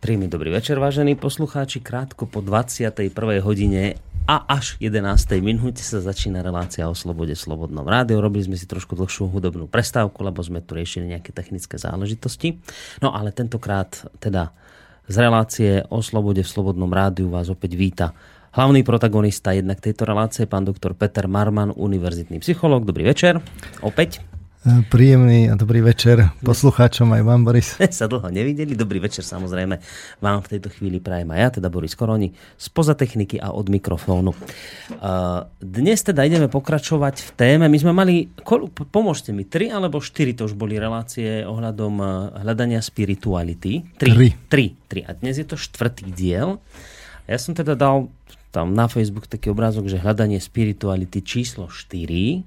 Príjemný dobrý večer, vážení poslucháči. Krátko po 21. hodine a až 11. minúte sa začína relácia o slobode v Slobodnom rádiu. Robili sme si trošku dlhšiu hudobnú prestávku, lebo sme tu riešili nejaké technické záležitosti. No ale tentokrát teda z relácie o slobode v Slobodnom rádiu vás opäť víta hlavný protagonista jednak tejto relácie, pán doktor Peter Marman, univerzitný psychológ. Dobrý večer, opäť. Príjemný a dobrý večer poslucháčom aj vám, Boris. Sa dlho nevideli. Dobrý večer samozrejme vám v tejto chvíli prajem aj ja, teda Boris Koroni, spoza techniky a od mikrofónu. Dnes teda ideme pokračovať v téme. My sme mali, pomôžte mi, 3 alebo 4 to už boli relácie ohľadom hľadania spirituality. 3. A dnes je to 4. diel. Ja som teda dal tam na Facebook taký obrázok, že hľadanie spirituality číslo 4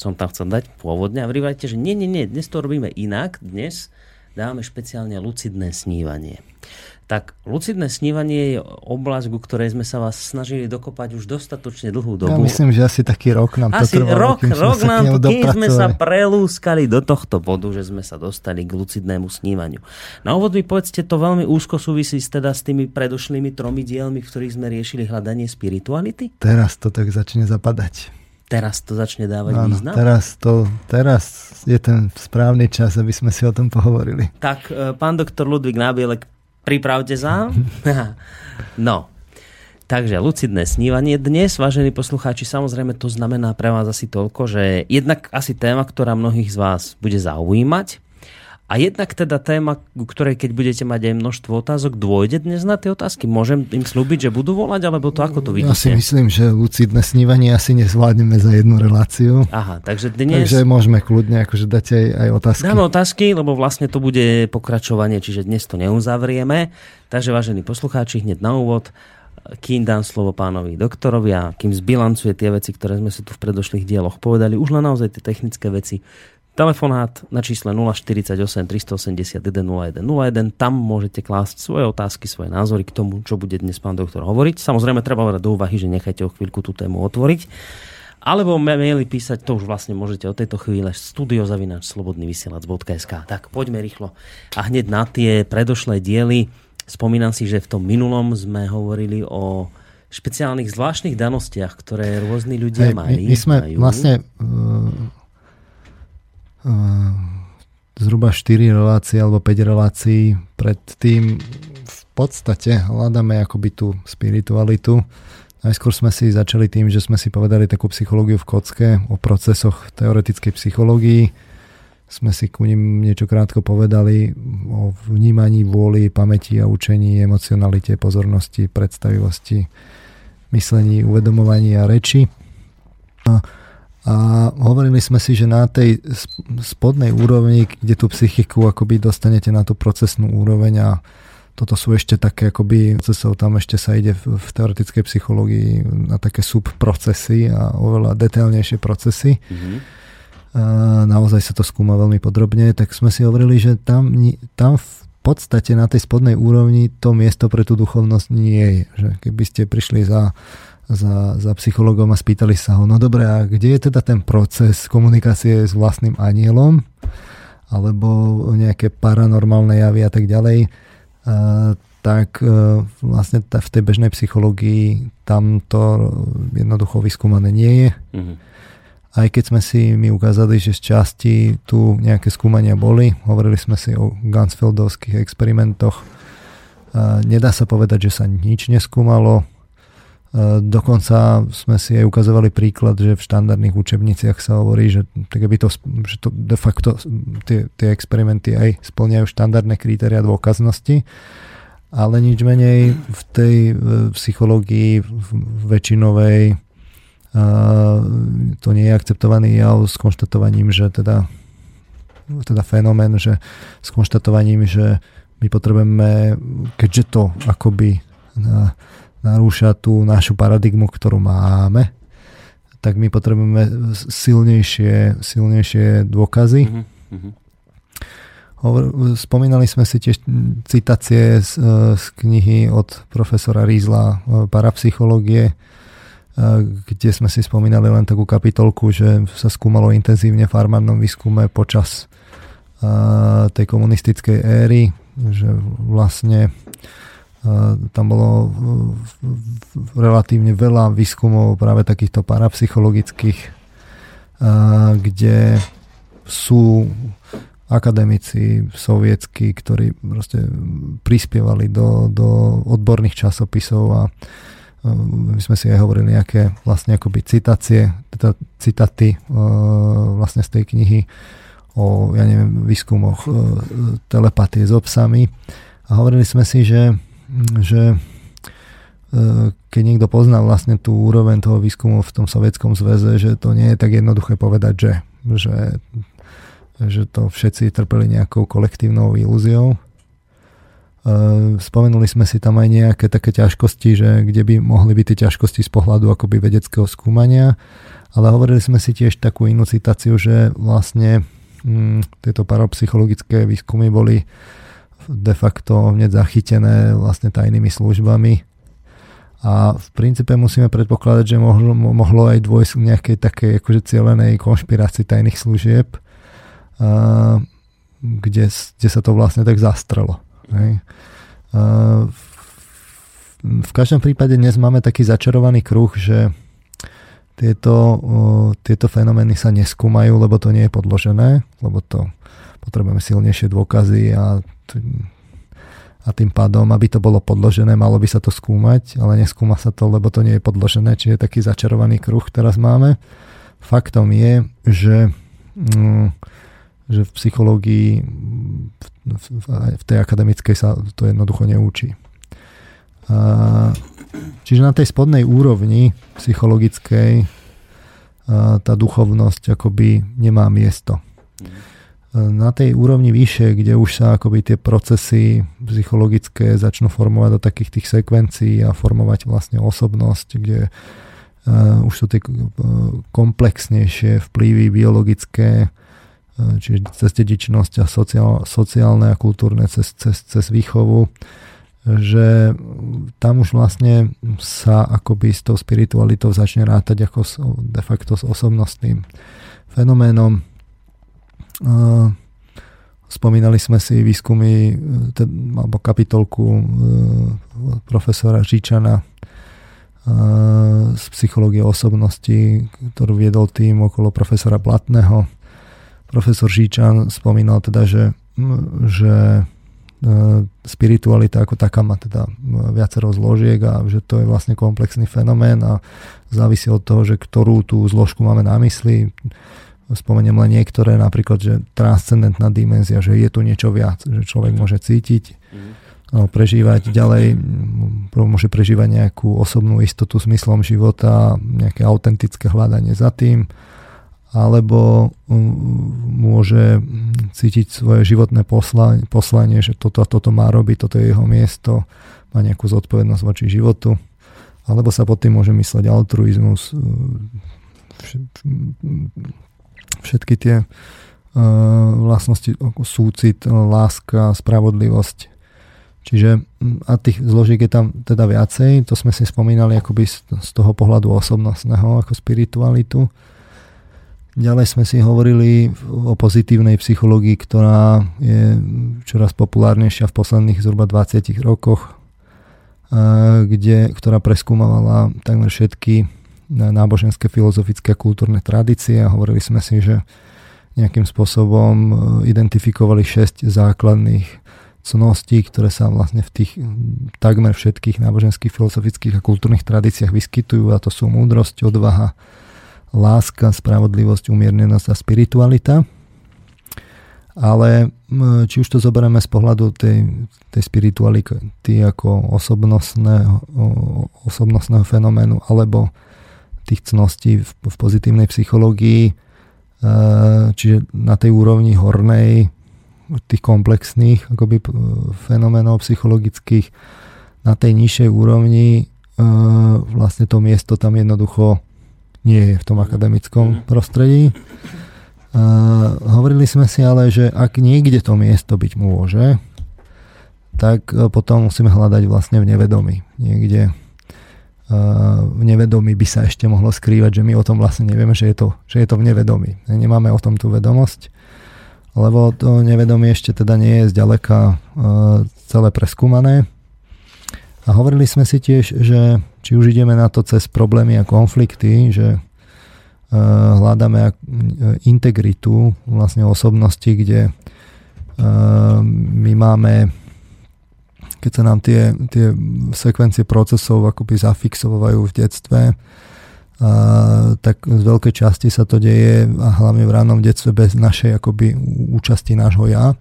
som tam chcel dať pôvodne a vrívajte, že nie, dnes to robíme inak, dnes dáme špeciálne lucidné snívanie. Tak lucidné snívanie je oblasť, ku ktorej sme sa vás snažili dokopať už dostatočne dlhú dobu. Ja myslím, že asi taký rok nám to trvalo. Asi rok nám, kým sme sa prelúskali do tohto bodu, že sme sa dostali k lucidnému snívaniu. Na úvod mi povedzte, to veľmi úzko súvisí teda s tými predošlými 3 dielmi, v ktorých sme riešili hľadanie spirituality? Teraz to tak začne zapadať. Teraz to začne dávať význam? Teraz je ten správny čas, aby sme si o tom pohovorili. Tak, pán doktor Ludvík Nabielek, pripravte sa. No, takže lucidné snívanie dnes, vážení poslucháči, samozrejme to znamená pre vás asi toľko, že jednak asi téma, ktorá mnohých z vás bude zaujímať, a jednak teda téma, ktorej keď budete mať aj množstvo otázok, dôjde dnes na tie otázky? Môžem im slúbiť, že budú volať, alebo to ako to vidíte? Ja si myslím, že lucidné snívanie asi nezvládneme za jednu reláciu. Aha, takže dnes... Takže môžeme kľudne akože dať aj otázky. Dáme otázky, lebo vlastne to bude pokračovanie, čiže dnes to neuzavrieme. Takže vážení poslucháči, hneď na úvod, kým dám slovo pánovi doktorovi a kým zbilancuje tie veci, ktoré sme si tu v predošlých dieloch povedali, už len naozaj tie technické veci. Telefonát na čísle 048 381 0101. Tam môžete klásť svoje otázky, svoje názory k tomu, čo bude dnes pán doktor hovoriť. Samozrejme, treba brať do úvahy, že nechajte o chvíľku tú tému otvoriť. Alebo maily písať, to už vlastne môžete od tejto chvíle, studio@slobodnyvysielac.sk. Tak poďme rýchlo a hneď na tie predošlé diely. Spomínam si, že v tom minulom sme hovorili o špeciálnych zvláštnych danostiach, ktoré rôzni ľudia mali. My sme vlastne... zhruba 4 relácie alebo 5 relácií predtým v podstate hľadáme akoby tú spiritualitu. Najskôr sme si začali tým, že sme si povedali takú psychológiu v kocke o procesoch teoretickej psychológii. Sme si ku nim niečo krátko povedali o vnímaní vôli, pamäti a učení, emocionalite, pozornosti, predstavivosti, myslení, uvedomovaní a reči. A hovorili sme si, že na tej spodnej úrovni, kde tú psychiku akoby dostanete na tú procesnú úroveň a toto sú ešte také akoby procesov, tam ešte sa ide v teoretickej psychológii na také subprocesy a oveľa detailnejšie procesy. A naozaj sa to skúma veľmi podrobne, tak sme si hovorili, že tam v podstate na tej spodnej úrovni to miesto pre tú duchovnosť nie je. Že keby ste prišli za psychologom a spýtali sa ho, no dobre, a kde je teda ten proces komunikácie s vlastným anielom alebo nejaké paranormálne javy a tak ďalej, tak vlastne v tej bežnej psychológii tam to jednoducho vyskúmané nie je. Aj keď sme si my ukázali, že z časti tu nejaké skúmania boli, hovorili sme si o Ganzfeldovských experimentoch, nedá sa povedať, že sa nič neskúmalo. Dokonca sme si aj ukazovali príklad, že v štandardných učebniciach sa hovorí, že to de facto tie experimenty aj spĺňajú štandardné kritériá dôkaznosti, ale nič menej v tej psychológii väčšinovej to nie je akceptovaný jav s konštatovaním, že teda fenomén, že s konštatovaním, že my potrebujeme, keďže to akoby narúša tú našu paradigmu, ktorú máme, tak my potrebujeme silnejšie dôkazy. Spomínali sme si tiež citácie z knihy od profesora Rízla Parapsychológie, kde sme si spomínali len takú kapitolku, že sa skúmalo intenzívne v armádnom výskume počas tej komunistickej éry že vlastne tam bolo relatívne veľa výskumov práve takýchto parapsychologických, kde sú akademici sovietskí, ktorí proste prispievali do odborných časopisov a my sme si aj hovorili nejaké vlastne akoby citácie, teda citaty vlastne z tej knihy o, ja neviem, výskumoch telepatie s obsami. A hovorili sme si, že keď niekto pozná vlastne tú úroveň toho výskumu v tom Sovietskom zväze, že to nie je tak jednoduché povedať, že to všetci trpeli nejakou kolektívnou ilúziou. Spomenuli sme si tam aj nejaké také ťažkosti, že kde by mohli byť tie ťažkosti z pohľadu akoby vedeckého skúmania, ale hovorili sme si tiež takú inú citáciu, že vlastne tieto parapsychologické výskumy boli de facto hneď zachytené vlastne tajnými službami a v princípe musíme predpokladať, že mohlo aj dôjsť k nejakej takej akože cielenej konšpirácii tajných služieb, kde sa to vlastne tak zastrelo. Hej. V každom prípade dnes máme taký začarovaný kruh, že tieto fenomény sa neskúmajú, lebo to nie je podložené, lebo to potrebujeme silnejšie dôkazy a tým pádom, aby to bolo podložené, malo by sa to skúmať, ale neskúma sa to, lebo to nie je podložené, čiže taký začarovaný kruh teraz máme. Faktom je, že v psychológii v tej akademickej sa to jednoducho neučí. Čiže na tej spodnej úrovni psychologickej tá duchovnosť akoby nemá miesto. Na tej úrovni vyššie, kde už sa akoby tie procesy psychologické začnú formovať do takých tých sekvencií a formovať vlastne osobnosť, kde už sú tie komplexnejšie vplyvy biologické, čiže cez dedičnosť a sociálne a kultúrne cez výchovu, že tam už vlastne sa akoby s tou spiritualitou začne rátať ako de facto s osobnostným fenoménom. Spomínali sme si výskumy alebo kapitolku profesora Říčana z psychológie osobnosti, ktorú viedol tým okolo profesora Platného. Profesor Říčan spomínal teda, že spiritualita ako taká má teda viacero zložiek a že to je vlastne komplexný fenomén a závisí od toho, že ktorú tú zložku máme na mysli. Spomeniem len niektoré, napríklad, že transcendentná dimenzia, že je tu niečo viac, že človek môže cítiť, prežívať ďalej, môže prežívať nejakú osobnú istotu zmyslom života, nejaké autentické hľadanie za tým, alebo môže cítiť svoje životné poslanie, že toto a toto má robiť, toto je jeho miesto, má nejakú zodpovednosť voči životu, alebo sa pod tým môže mysleť altruizmus, všetky tie vlastnosti, súcit, láska, spravodlivosť. Čiže a tých zložiek je tam teda viacej, to sme si spomínali akoby z toho pohľadu osobnostného ako spiritualitu. Ďalej sme si hovorili o pozitívnej psychológii, ktorá je čoraz populárnejšia v posledných zhruba 20 rokoch, ktorá preskúmavala takmer všetky náboženské, filozofické a kultúrne tradície a hovorili sme si, že nejakým spôsobom identifikovali 6 základných cností, ktoré sa vlastne v tých takmer všetkých náboženských, filozofických a kultúrnych tradíciách vyskytujú a to sú múdrosť, odvaha, láska, spravodlivosť, umiernenosť a spiritualita. Ale či už to zoberieme z pohľadu tej spirituality ako osobnostného fenoménu alebo tých cností v pozitívnej psychológii, čiže na tej úrovni hornej tých komplexných akoby fenoménov psychologických, na tej nižšej úrovni vlastne to miesto tam jednoducho nie je v tom akademickom prostredí. Hovorili sme si ale, že ak niekde to miesto byť môže, tak potom musíme hľadať vlastne v nevedomí. Niekde v nevedomí by sa ešte mohlo skrývať, že my o tom vlastne nevieme, že je to v nevedomí. Nemáme o tom tú vedomosť lebo to nevedomie ešte teda nie je zďaleka celé preskúmané. A hovorili sme si tiež, že či už ideme na to cez problémy a konflikty, že hľadáme integritu vlastne osobnosti, kde my máme, keď sa nám tie sekvencie procesov akoby zafixovajú v detstve, tak z veľkej časti sa to deje a hlavne v ranom detstve bez našej akoby účasti nášho ja.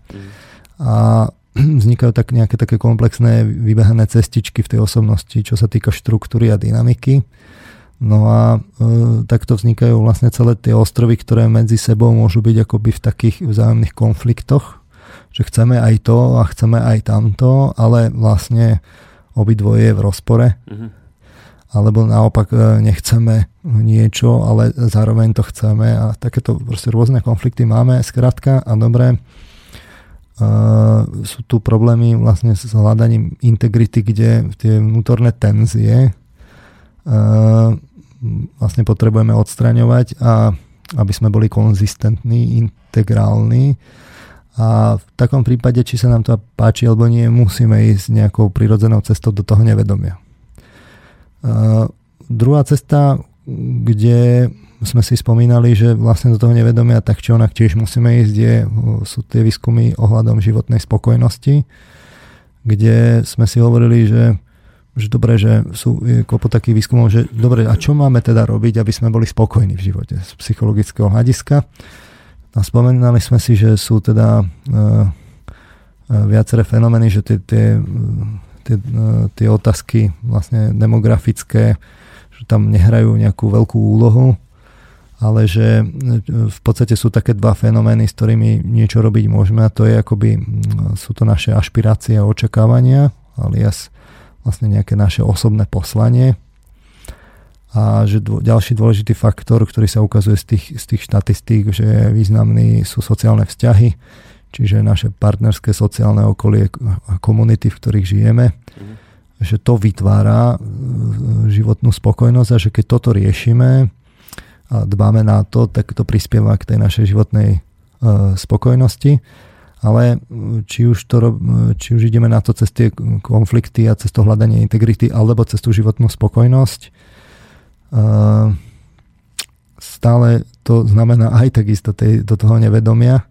A vznikajú tak nejaké také komplexné vybehané cestičky v tej osobnosti, čo sa týka štruktúry a dynamiky. No a takto vznikajú vlastne celé tie ostrovy, ktoré medzi sebou môžu byť akoby v takých vzájomných konfliktoch, že chceme aj to a chceme aj tamto, ale vlastne obidvoje je v rozpore. Alebo naopak nechceme niečo, ale zároveň to chceme a takéto proste rôzne konflikty máme skrátka a dobre. Sú tu problémy vlastne s hľadaním integrity, kde tie vnútorné tenzie vlastne potrebujeme odstraňovať a aby sme boli konzistentní, integrálni. A v takom prípade, či sa nám to páči alebo nie, musíme ísť nejakou prirodzenou cestou do toho nevedomia. Druhá cesta, kde sme si spomínali, že vlastne do toho nevedomia tak či onak tiež musíme ísť, sú tie výskumy ohľadom životnej spokojnosti, kde sme si hovorili, že dobre, že sú kopu takých výskumov, že dobre, a čo máme teda robiť, aby sme boli spokojní v živote z psychologického hľadiska. A spomínali sme si, že sú teda viaceré fenomény, že tie otázky vlastne demografické, že tam nehrajú nejakú veľkú úlohu, ale že v podstate sú také dva fenomény, s ktorými niečo robiť môžeme a to je akoby, sú to naše ašpirácie a očakávania, alias vlastne nejaké naše osobné poslanie a že ďalší dôležitý faktor, ktorý sa ukazuje z tých štatistík, že je významný, sú sociálne vzťahy, čiže naše partnerské sociálne okolie a komunity, v ktorých žijeme, že to vytvára životnú spokojnosť a že keď toto riešime a dbáme na to, tak to prispieva k tej našej životnej spokojnosti. Ale či už ideme na to cez tie konflikty a cez to hľadanie integrity alebo cez tú životnú spokojnosť, stále to znamená aj takisto do toho nevedomia,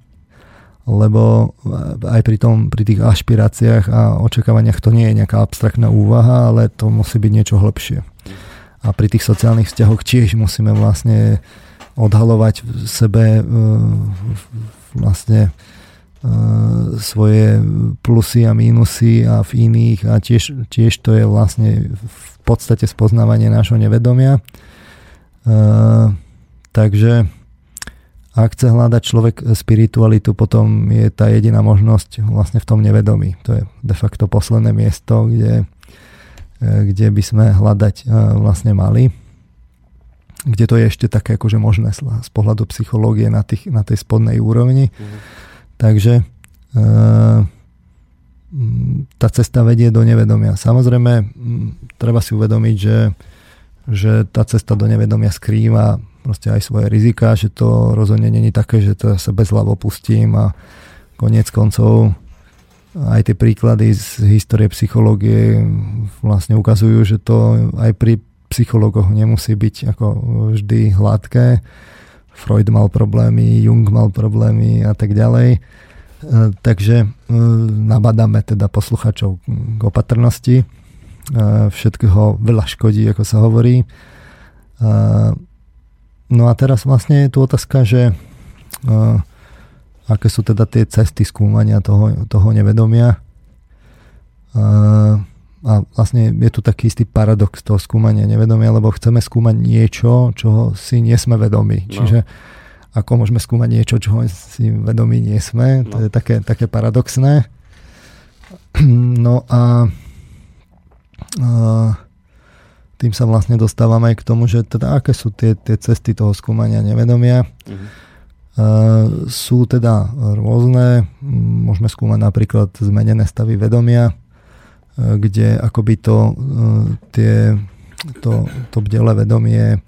lebo aj pri tých ašpiráciách a očakávaniach to nie je nejaká abstraktná úvaha, ale to musí byť niečo hlbšie. A pri tých sociálnych vzťahoch tiež musíme vlastne odhalovať v sebe vlastne svoje plusy a mínusy a v iných a tiež to je vlastne v podstate spoznávanie nášho nevedomia. Takže ak chce hľadať človek spiritualitu, potom je tá jediná možnosť vlastne v tom nevedomí. To je de facto posledné miesto, kde by sme hľadať vlastne mali. Kde to je ešte také akože možné z pohľadu psychológie na tej spodnej úrovni. Takže tá cesta vedie do nevedomia. Samozrejme, treba si uvedomiť, že tá cesta do nevedomia skrýva proste aj svoje rizika, že to rozhodne nie je také, že to sa bezhlavo pustím a koniec koncov aj tie príklady z histórie psychológie vlastne ukazujú, že to aj pri psychológoch nemusí byť ako vždy hladké. Freud mal problémy, Jung mal problémy a tak ďalej. Takže nabadáme teda posluchačov k opatrnosti. Všetkého veľa škodí, ako sa hovorí. No a teraz vlastne je tu otázka, že aké sú teda tie cesty skúmania toho nevedomia. A vlastne je tu taký istý paradox toho skúmania nevedomia, lebo chceme skúmať niečo, čoho si nie sme vedomi. No. Čiže ako môžeme skúmať niečo, čoho si vedomi nie sme. No. To je také paradoxné. No a tým sa vlastne dostávame k tomu, že teda aké sú tie cesty toho skúmania nevedomia. Sú teda rôzne. Môžeme skúmať napríklad zmenené stavy vedomia, kde akoby to bdelé vedomie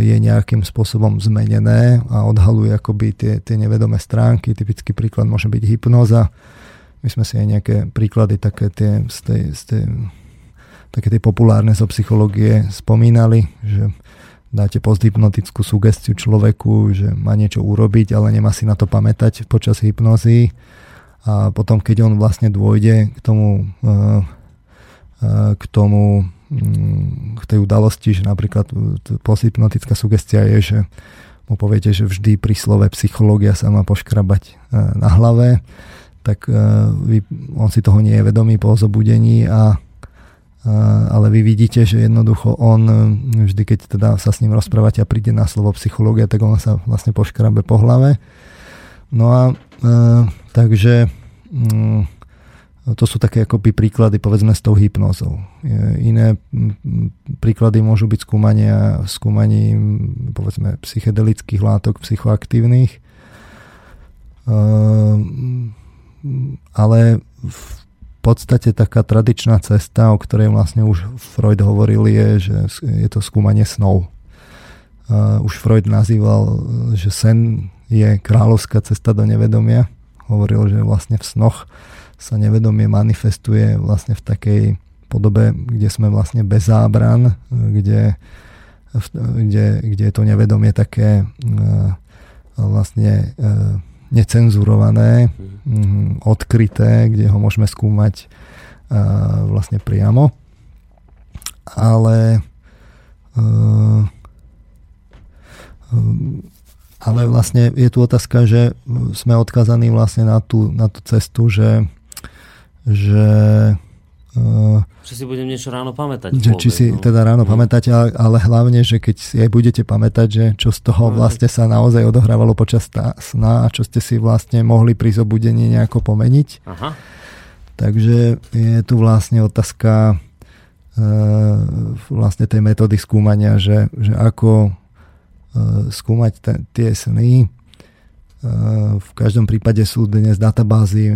je nejakým spôsobom zmenené a odhaluje akoby tie nevedomé stránky. Typický príklad môže byť hypnóza. My sme si aj nejaké príklady také tie, také tie populárne zo psychológie spomínali, že dáte posthypnotickú sugestiu človeku, že má niečo urobiť, ale nemá si na to pamätať počas hypnózy. A potom, keď on vlastne dôjde k tej udalosti, že napríklad posthypnotická sugestia je, že mu poviete, že vždy pri slove psychológia sa má poškrabať na hlave, tak on si toho nie je vedomý po zobudení, ale vy vidíte, že jednoducho on vždy, keď teda sa s ním rozprávate a príde na slovo psychológia, tak on sa vlastne poškrabe po hlave. No a takže to sú také akoby príklady, povedzme, s tou hypnózou. Iné príklady môžu byť skúmanie povedzme psychedelických látok, psychoaktívnych. Ale v podstate taká tradičná cesta, o ktorej vlastne už Freud hovoril, je, že je to skúmanie snov. Už Freud nazýval, že sen je kráľovská cesta do nevedomia. Hovoril, že vlastne v snoch sa nevedomie manifestuje vlastne v takej podobe, kde sme vlastne bez zábran, kde je to nevedomie také vlastne necenzurované, odkryté, kde ho môžeme skúmať vlastne priamo. Ale vlastne je tu otázka, že sme odkazaní vlastne na tú cestu, že si budem niečo ráno pamätať. Teda ráno pamätať, ale hlavne, že keď si aj budete pamätať, že čo z toho vlastne sa naozaj odohrávalo počas sna a čo ste si vlastne mohli pri zobudení nejako pomeniť. Aha. Takže je tu vlastne otázka vlastne tej metódy skúmania, že ako skúmať tie sny. V každom prípade sú dnes databázy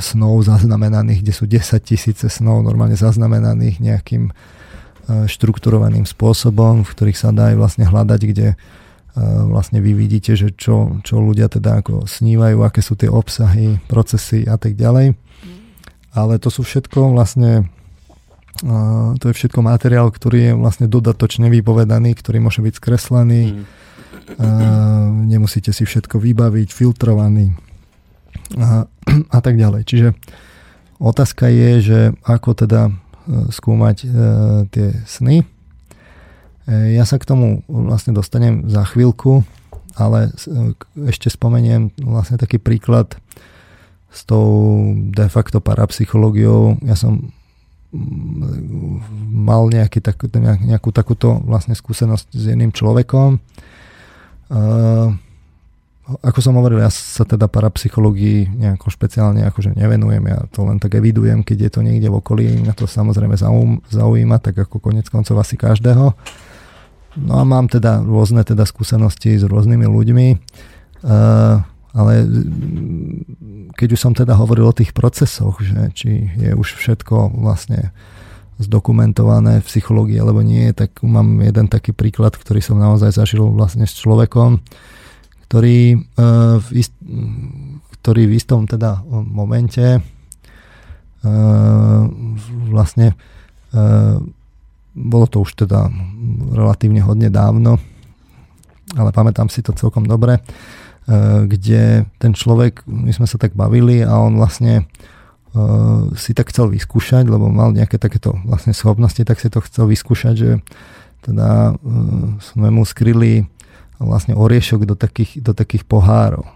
snov zaznamenaných, kde sú 10 000 snov normálne zaznamenaných nejakým štrukturovaným spôsobom, v ktorých sa dá aj vlastne hľadať, kde vlastne vy vidíte, že čo ľudia teda ako snívajú, aké sú tie obsahy, procesy a tak ďalej. Ale to sú všetko vlastne to je všetko materiál, ktorý je vlastne dodatočne vypovedaný, ktorý môže byť skreslený. Nemusíte si všetko vybaviť, filtrovaný a tak ďalej. Čiže otázka je, že ako teda skúmať tie sny. Ja sa k tomu vlastne dostanem za chvíľku, ale ešte spomeniem vlastne taký príklad s tou de facto parapsychológiou. Ja som mal nejakú takúto vlastne skúsenosť s jedným človekom. Ako som hovoril, ja sa teda parapsychológii nejako špeciálne akože nevenujem, ja to len tak evidujem, keď je to niekde v okolí, mňa to samozrejme zaujíma, tak ako konec koncov asi každého. No a mám teda rôzne teda skúsenosti s rôznymi ľuďmi, ale keď už som teda hovoril o tých procesoch, že či je už všetko vlastne zdokumentované v psychológii alebo nie, tak mám jeden taký príklad, ktorý som naozaj zažil vlastne s človekom, ktorý v istom teda momente vlastne bolo to už teda relatívne hodne dávno, ale pamätám si to celkom dobre, kde ten človek, my sme sa tak bavili a on vlastne si tak chcel vyskúšať, lebo mal nejaké takéto vlastne schopnosti, tak si to chcel vyskúšať, že teda sme mu skryli vlastne oriešok do takých pohárov.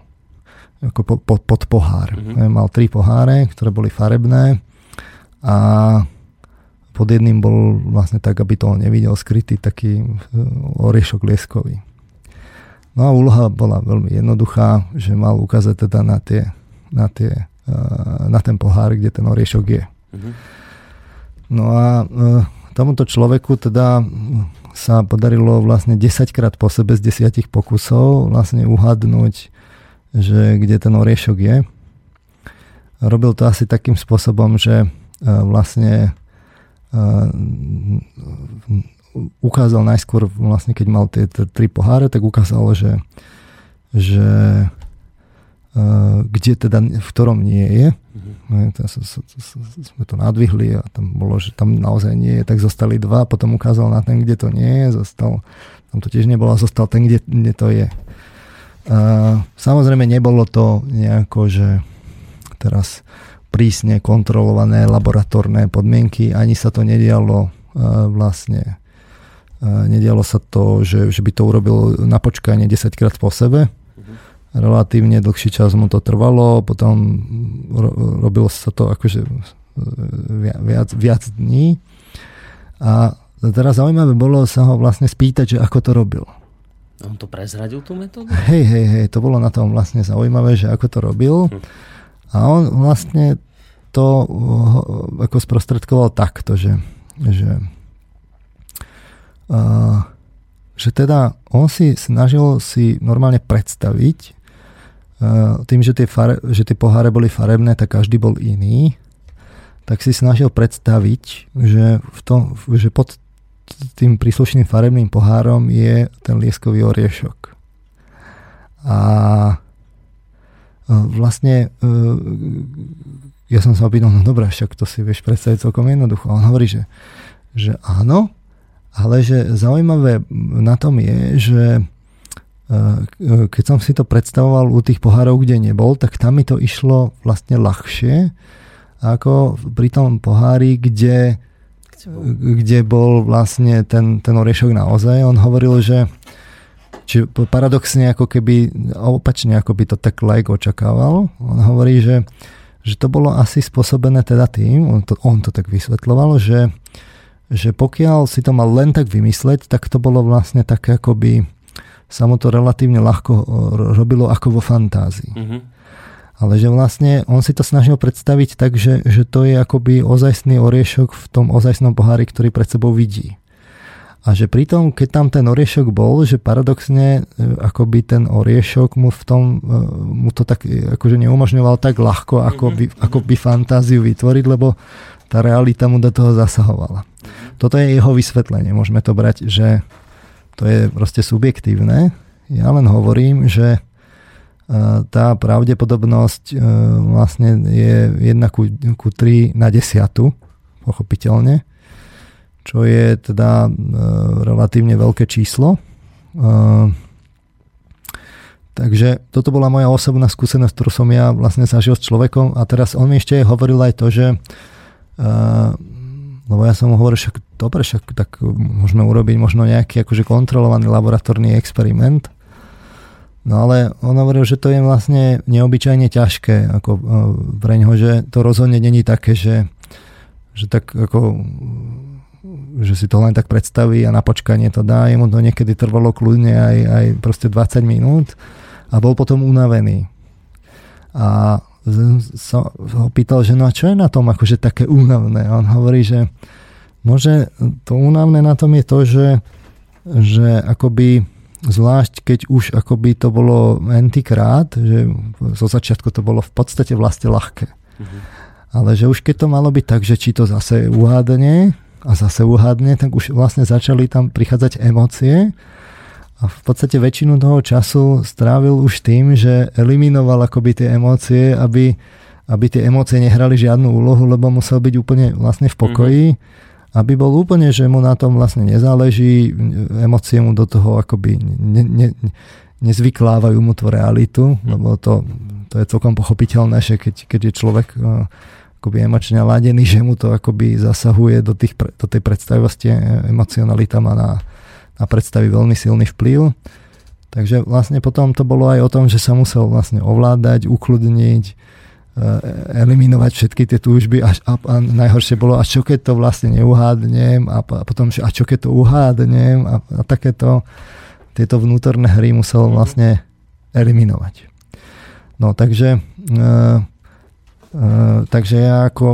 Ako pod pohár. Mm-hmm. Mal 3 poháre, ktoré boli farebné a pod jedným bol vlastne tak, aby to nevidel, skrytý taký oriešok lieskový. No a úloha bola veľmi jednoduchá, že mal ukázať teda na ten pohár, kde ten oriešok je. Uh-huh. No a tomuto človeku teda sa podarilo vlastne 10-krát po sebe z 10 pokusov vlastne uhadnúť, že kde ten oriešok je. Robil to asi takým spôsobom, že vlastne ukázal najskôr, vlastne keď mal tie tri poháre, tak ukázalo, že kde teda, v ktorom nie je. Sme to nadvihli a tam bolo, že tam naozaj nie je, tak zostali dva, potom ukázal na ten, kde to nie je, zostal, tam to tiež nebolo, zostal ten, kde to je. Samozrejme nebolo to nejako, že teraz prísne kontrolované laboratórne podmienky, ani sa to nedialo vlastne. Nedialo sa to, že by to urobil na počkanie 10-krát po sebe. Relatívne dlhší čas mu to trvalo, potom robilo sa to akože viac dní. A teraz zaujímavé bolo sa ho vlastne spýtať, že ako to robil. On to prezradil, tú metódu? Hej, to bolo na tom vlastne zaujímavé, že ako to robil. A on vlastne to ako sprostredkoval takto, že teda on si snažil si normálne predstaviť tým, že tie poháre boli farebné, tak každý bol iný, tak si snažil predstaviť, že, že pod tým príslušným farebným pohárom je ten lieskový oriešok. A vlastne ja som sa opýtal, no dobré, však to si vieš predstaviť celkom jednoducho. On hovorí, že áno, ale že zaujímavé na tom je, že keď som si to predstavoval u tých pohárov, kde nebol, tak tam mi to išlo vlastne ľahšie ako pri tom pohári, kde bol vlastne ten oriešok naozaj. On hovoril, že čiže paradoxne ako keby opačne ako by to tak laik očakával. On hovorí, že to bolo asi spôsobené teda tým, on to tak vysvetľoval, že pokiaľ si to mal len tak vymysleť, tak to bolo vlastne také akoby sa mu to relatívne ľahko robilo ako vo fantázii. Mm-hmm. Ale že vlastne on si to snažil predstaviť tak, že to je akoby ozajstný oriešok v tom ozajstnom pohári, ktorý pred sebou vidí. A že pritom, keď tam ten oriešok bol, že paradoxne akoby ten oriešok mu to tak akože neumožňoval tak ľahko, ako by fantáziu vytvoriť, lebo tá realita mu do toho zasahovala. Toto je jeho vysvetlenie. Môžeme to brať, že to je proste subjektívne. Ja len hovorím, že tá pravdepodobnosť vlastne je 1:3 na 10, pochopiteľne, čo je teda relatívne veľké číslo. Takže toto bola moja osobná skúsenosť, ktorú som ja vlastne zažil s človekom. A teraz on mi ešte hovoril aj to, že lebo ja som mu hovoril, však dobre, však tak môžeme urobiť možno nejaký akože kontrolovaný laboratórny experiment. No ale on hovoril, že to je vlastne neobyčajne ťažké ako pre ňoho, že to rozhodne není také, že tak ako že si to len tak predstaví a na počkanie to dá. Jemu to niekedy trvalo kľudne aj proste 20 minút a bol potom unavený. A som ho pýtal, že no a čo je na tom akože také únavné? A on hovorí, že no, že to únavné na tom je to, že akoby zvlášť keď už akoby to bolo n-krát, že zo začiatku to bolo v podstate vlastne ľahké. Mhm. Ale že už keď to malo byť tak, že či to zase uhádne a zase uhádne, tak už vlastne začali tam prichádzať emócie a v podstate väčšinu toho času strávil už tým, že eliminoval akoby tie emócie, aby tie emócie nehrali žiadnu úlohu, lebo musel byť úplne vlastne v pokoji, aby bol úplne, že mu na tom vlastne nezáleží, emócie mu do toho akoby nezvyklávajú mu tú realitu, lebo to je celkom pochopiteľné, že keď je človek akoby emočne ladený, že mu to akoby zasahuje do tej predstavivosti, emocionalita má na predstavy veľmi silný vplyv. Takže vlastne potom to bolo aj o tom, že sa musel vlastne ovládať, ukludniť, eliminovať všetky tie túžby a najhoršie bolo, a čo keď to vlastne neuhádnem a potom, že a čo keď to uhádnem a takéto tieto vnútorné hry musel vlastne eliminovať. No takže takže ja ako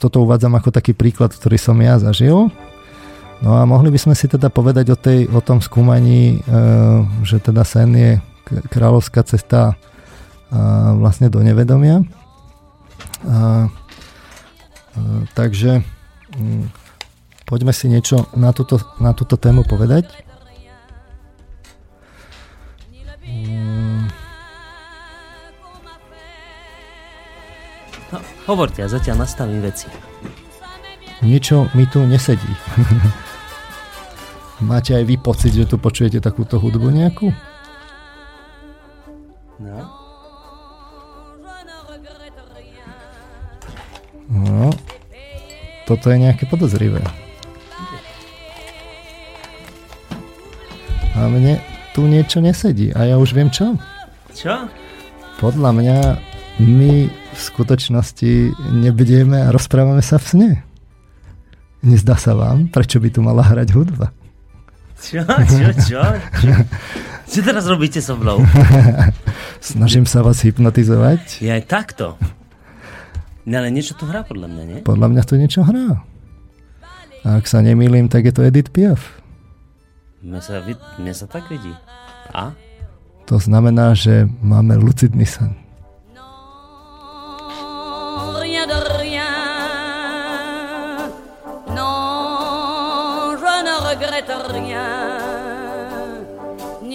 toto uvádzam ako taký príklad, ktorý som ja zažil. No a mohli by sme si teda povedať o tom skúmaní, že teda sen je kráľovská cesta vlastne do nevedomia. Takže Poďme si niečo na túto tému povedať. No, hovorte, ja zatiaľ nastavím veci. Niečo mi tu nesedí. Máte aj vy pocit, že tu počujete takúto hudbu nejakú? No. No. Toto je nejaké podozrivé. A mne tu niečo nesedí. A ja už viem čo. Čo? Podľa mňa my v skutočnosti nebdieme a rozprávame sa v sne. Nezdá sa vám, prečo by tu mala hrať hudba? Čo? Čo teraz robíte so mnou? Snažím sa vás hypnotizovať. Ja aj takto. No, ale niečo tu hrá podľa mňa, nie? Podľa mňa tu niečo hrá. A ak sa nemýlim, tak je to Edith Piaf. Mne sa tak vidí. A? To znamená, že máme lucidný sen.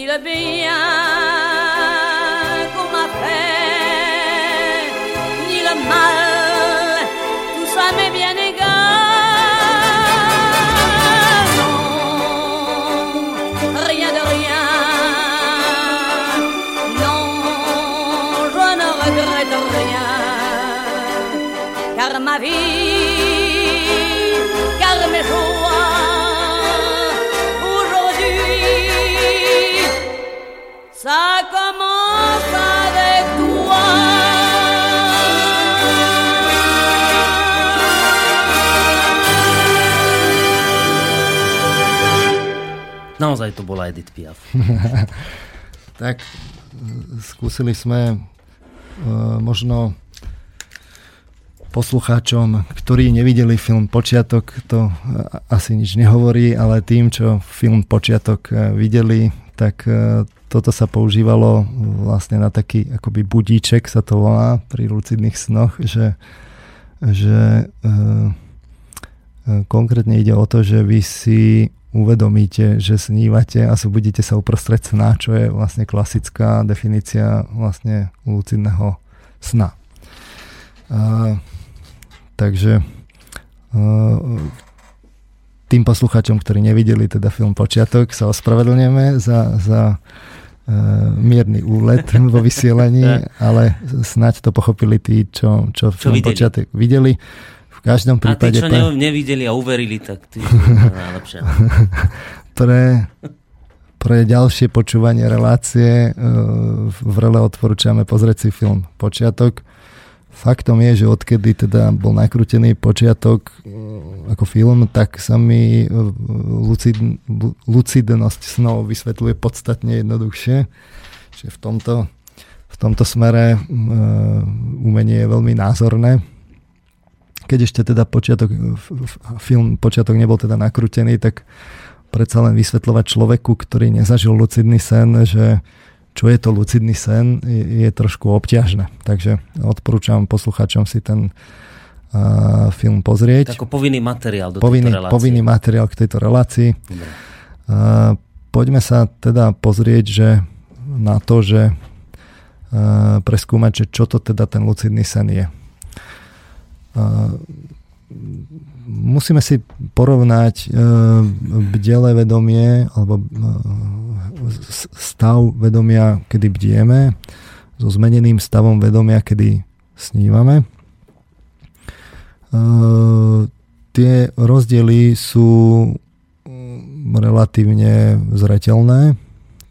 Le bien qu'on m'a fait, ni le mal, tout ça m'est bien égal. Non, rien de rien, non, je ne regrette rien, car ma vie, car mes joies. Ça commence avec toi. Naozaj to bola Edith Piaf. Tak skúsili sme možno poslucháčom, ktorí nevideli film Počiatok, to asi nič nehovorí, ale tým, čo film Počiatok videli, tak toto sa používalo vlastne na taký akoby budíček, sa to volá pri lucidných snoch, že konkrétne ide o to, že vy si uvedomíte, že snívate a zobudíte sa uprostred sna, čo je vlastne klasická definícia vlastne lucidného sna. Takže tým poslucháčom, ktorí nevideli teda film Počiatok, sa ospravedlňujeme za mierny úlet vo vysielaní, ale snáď to pochopili tí, čo film Počiatok videli. V každom prípade... A tí, čo nevideli a uverili, tak tí najlepšie. Pre ďalšie počúvanie relácie vrele odporúčame pozrieť si film Počiatok. Faktom je, že odkedy teda bol nakrútený Počiatok ako film, tak sa mi lucidnosť snov vysvetľuje podstatne jednoduchšie. Čiže v tomto smere umenie je veľmi názorné. Keď ešte teda film Počiatok nebol teda nakrútený, tak predsa len vysvetľovať človeku, ktorý nezažil lucidný sen, že čo je to lucidný sen, je trošku obťažné. Takže odporúčam poslucháčom si ten film pozrieť. Tako povinný materiál do tejto relácie. Povinný materiál k tejto relácii. Poďme sa teda pozrieť, že na to, že preskúmať, že čo to teda ten lucidný sen je. Musíme si porovnať bdelé vedomie alebo stav vedomia, kedy bdieme, so zmeneným stavom vedomia, kedy snívame. Tie rozdiely sú relatívne zreteľné.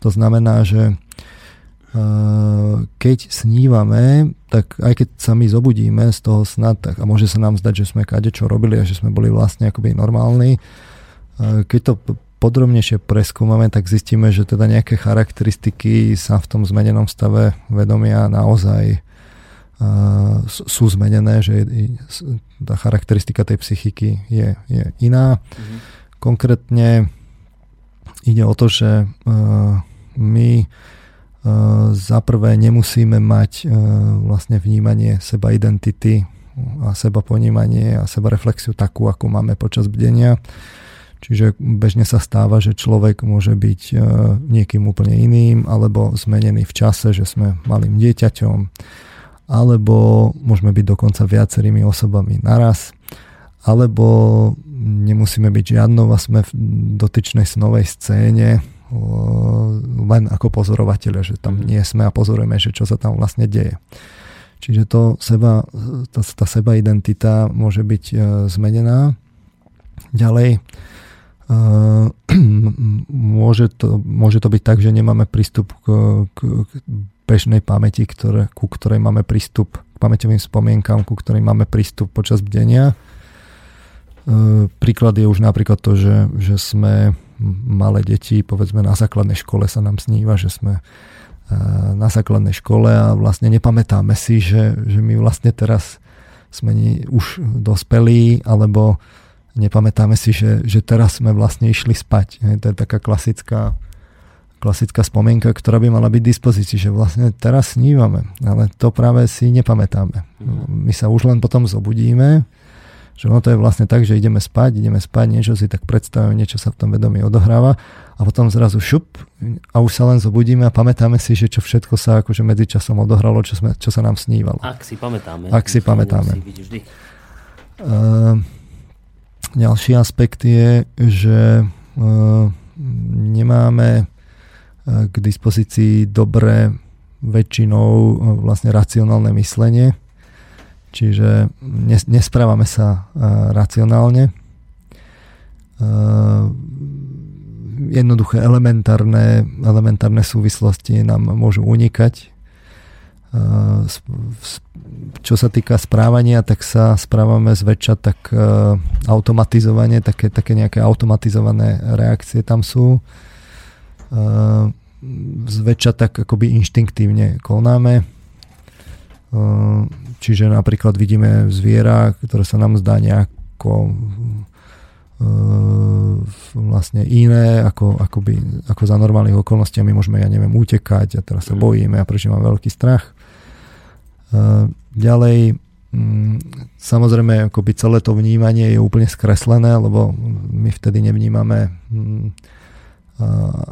To znamená, že keď snívame, tak aj keď sa my zobudíme z toho sna, tak a môže sa nám zdať, že sme kadečo robili a že sme boli vlastne akoby normálni. Keď to podrobnejšie preskúmame, tak zistíme, že teda nejaké charakteristiky sa v tom zmenenom stave vedomia naozaj sú zmenené, že tá charakteristika tej psychiky je iná. Mhm. Konkrétne ide o to, že my za prvé nemusíme mať vlastne vnímanie seba identity a sebaponímanie a sebareflexiu takú, ako máme počas bdenia. Čiže bežne sa stáva, že človek môže byť niekým úplne iným, alebo zmenený v čase, že sme malým dieťaťom, alebo môžeme byť dokonca viacerými osobami naraz, alebo nemusíme byť žiadnou a sme v dotyčnej snovej scéne len ako pozorovateľe, že tam nie sme a pozorujeme, že čo sa tam vlastne deje. Čiže tá sebaidentita môže byť zmenená. Ďalej môže to byť tak, že nemáme prístup k bežnej pamäti, ku ktorej máme prístup, k pamäťovým spomienkám, ku ktorej máme prístup počas bdenia. Príklad je už napríklad to, že sme malé deti, povedzme na základnej škole sa nám sníva, že sme na základnej škole a vlastne nepamätáme si, že my vlastne teraz sme už dospelí, alebo nepamätáme si, že teraz sme vlastne išli spať. To je taká klasická spomienka, ktorá by mala byť v dispozícii, že vlastne teraz snívame, ale to práve si nepamätáme. My sa už len potom zobudíme, že ono to je vlastne tak, že ideme spať, niečo si tak predstavujeme, niečo sa v tom vedomí odohráva a potom zrazu šup a už sa len zobudíme a pamätáme si, že čo všetko sa akože medzičasom odohralo, čo sa nám snívalo. Ak si pamätáme. Ďalší aspekt je, že nemáme k dispozícii dobre väčšinou vlastne racionálne myslenie, čiže nesprávame sa racionálne. Jednoduché elementárne súvislosti nám môžu unikať. Čo sa týka správania, tak sa správame zväčša tak automatizovanie, také nejaké automatizované reakcie tam sú. Zväčša tak akoby inštinktívne konáme. Čiže napríklad vidíme zviera, ktoré sa nám zdá nejako vlastne iné ako za normálnych okolností a my môžeme, utekať a teraz sa bojíme a prežívame veľký strach. Ďalej samozrejme akoby celé to vnímanie je úplne skreslené, lebo my vtedy nevnímame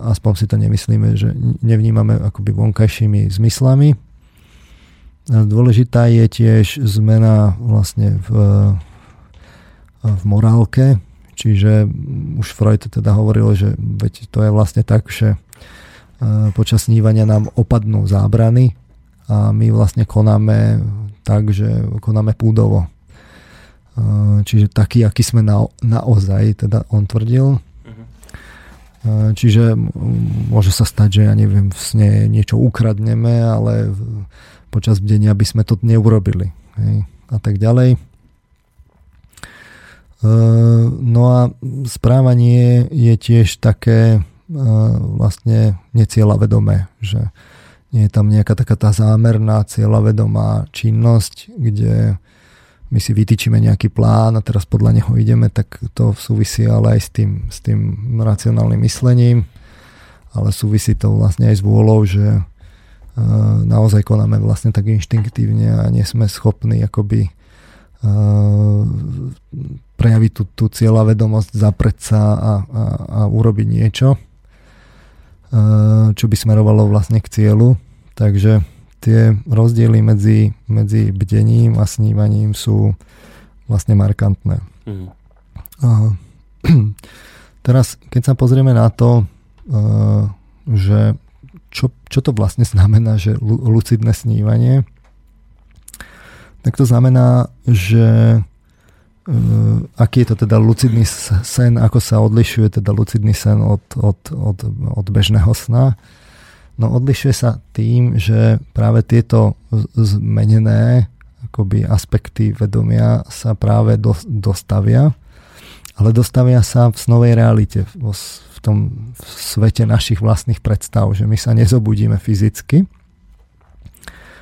aspoň si to nemyslíme, že nevnímame akoby vonkajšími zmyslami. Dôležitá je tiež zmena vlastne v morálke, čiže už Freud teda hovoril, že veď to je vlastne tak, že počas snívania nám opadnú zábrany a my vlastne konáme tak, že konáme púdovo. Čiže taký, aký sme naozaj, teda on tvrdil. Čiže môže sa stať, že v sne niečo ukradneme, ale počas bdenia by sme to neurobili. Hej? A tak ďalej. No a správanie je tiež také vlastne necieľavedomé, že nie je tam nejaká taká tá zámerná cieľavedomá činnosť, kde my si vytýčime nejaký plán a teraz podľa neho ideme, tak to súvisí ale aj s tým racionálnym myslením, ale súvisí to vlastne aj s vôľou, že naozaj konáme vlastne tak inštinktívne a nie sme schopní akoby prejaviť tú cieľavedomosť, zaprieť sa a urobiť niečo, čo by smerovalo vlastne k cieľu. Takže tie rozdiely medzi bdením a snívaním sú vlastne markantné. Teraz, keď sa pozrieme na to, že čo to vlastne znamená, že lucidné snívanie, tak to znamená, že aký je to teda lucidný sen, ako sa odlišuje teda lucidný sen od bežného sna. No odlišuje sa tým, že práve tieto zmenené akoby aspekty vedomia sa práve dostavia, ale dostavia sa v snovej realite, v tom svete našich vlastných predstav, že my sa nezobudíme fyzicky,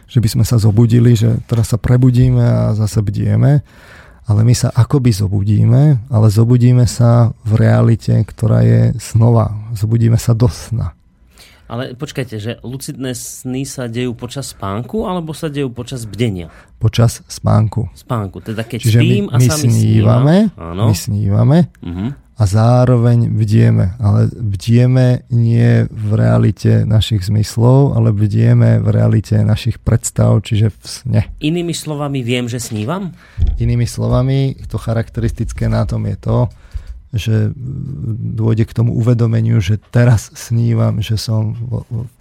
že by sme sa zobudili, že teraz sa prebudíme a zase bdieme, ale my sa akoby zobudíme, ale zobudíme sa v realite, ktorá je snova. Zobudíme sa do sna. Ale počkajte, že lucidné sny sa dejú počas spánku alebo sa dejú počas bdenia? Počas spánku. Spánku, teda keď spím a sami snívame. My snívame a zároveň bdieme. Ale bdieme nie v realite našich zmyslov, ale bdieme v realite našich predstav, čiže v sne. Inými slovami viem, že snívam? Inými slovami, to charakteristické na tom je to, že dôjde k tomu uvedomeniu, že teraz snívam, že som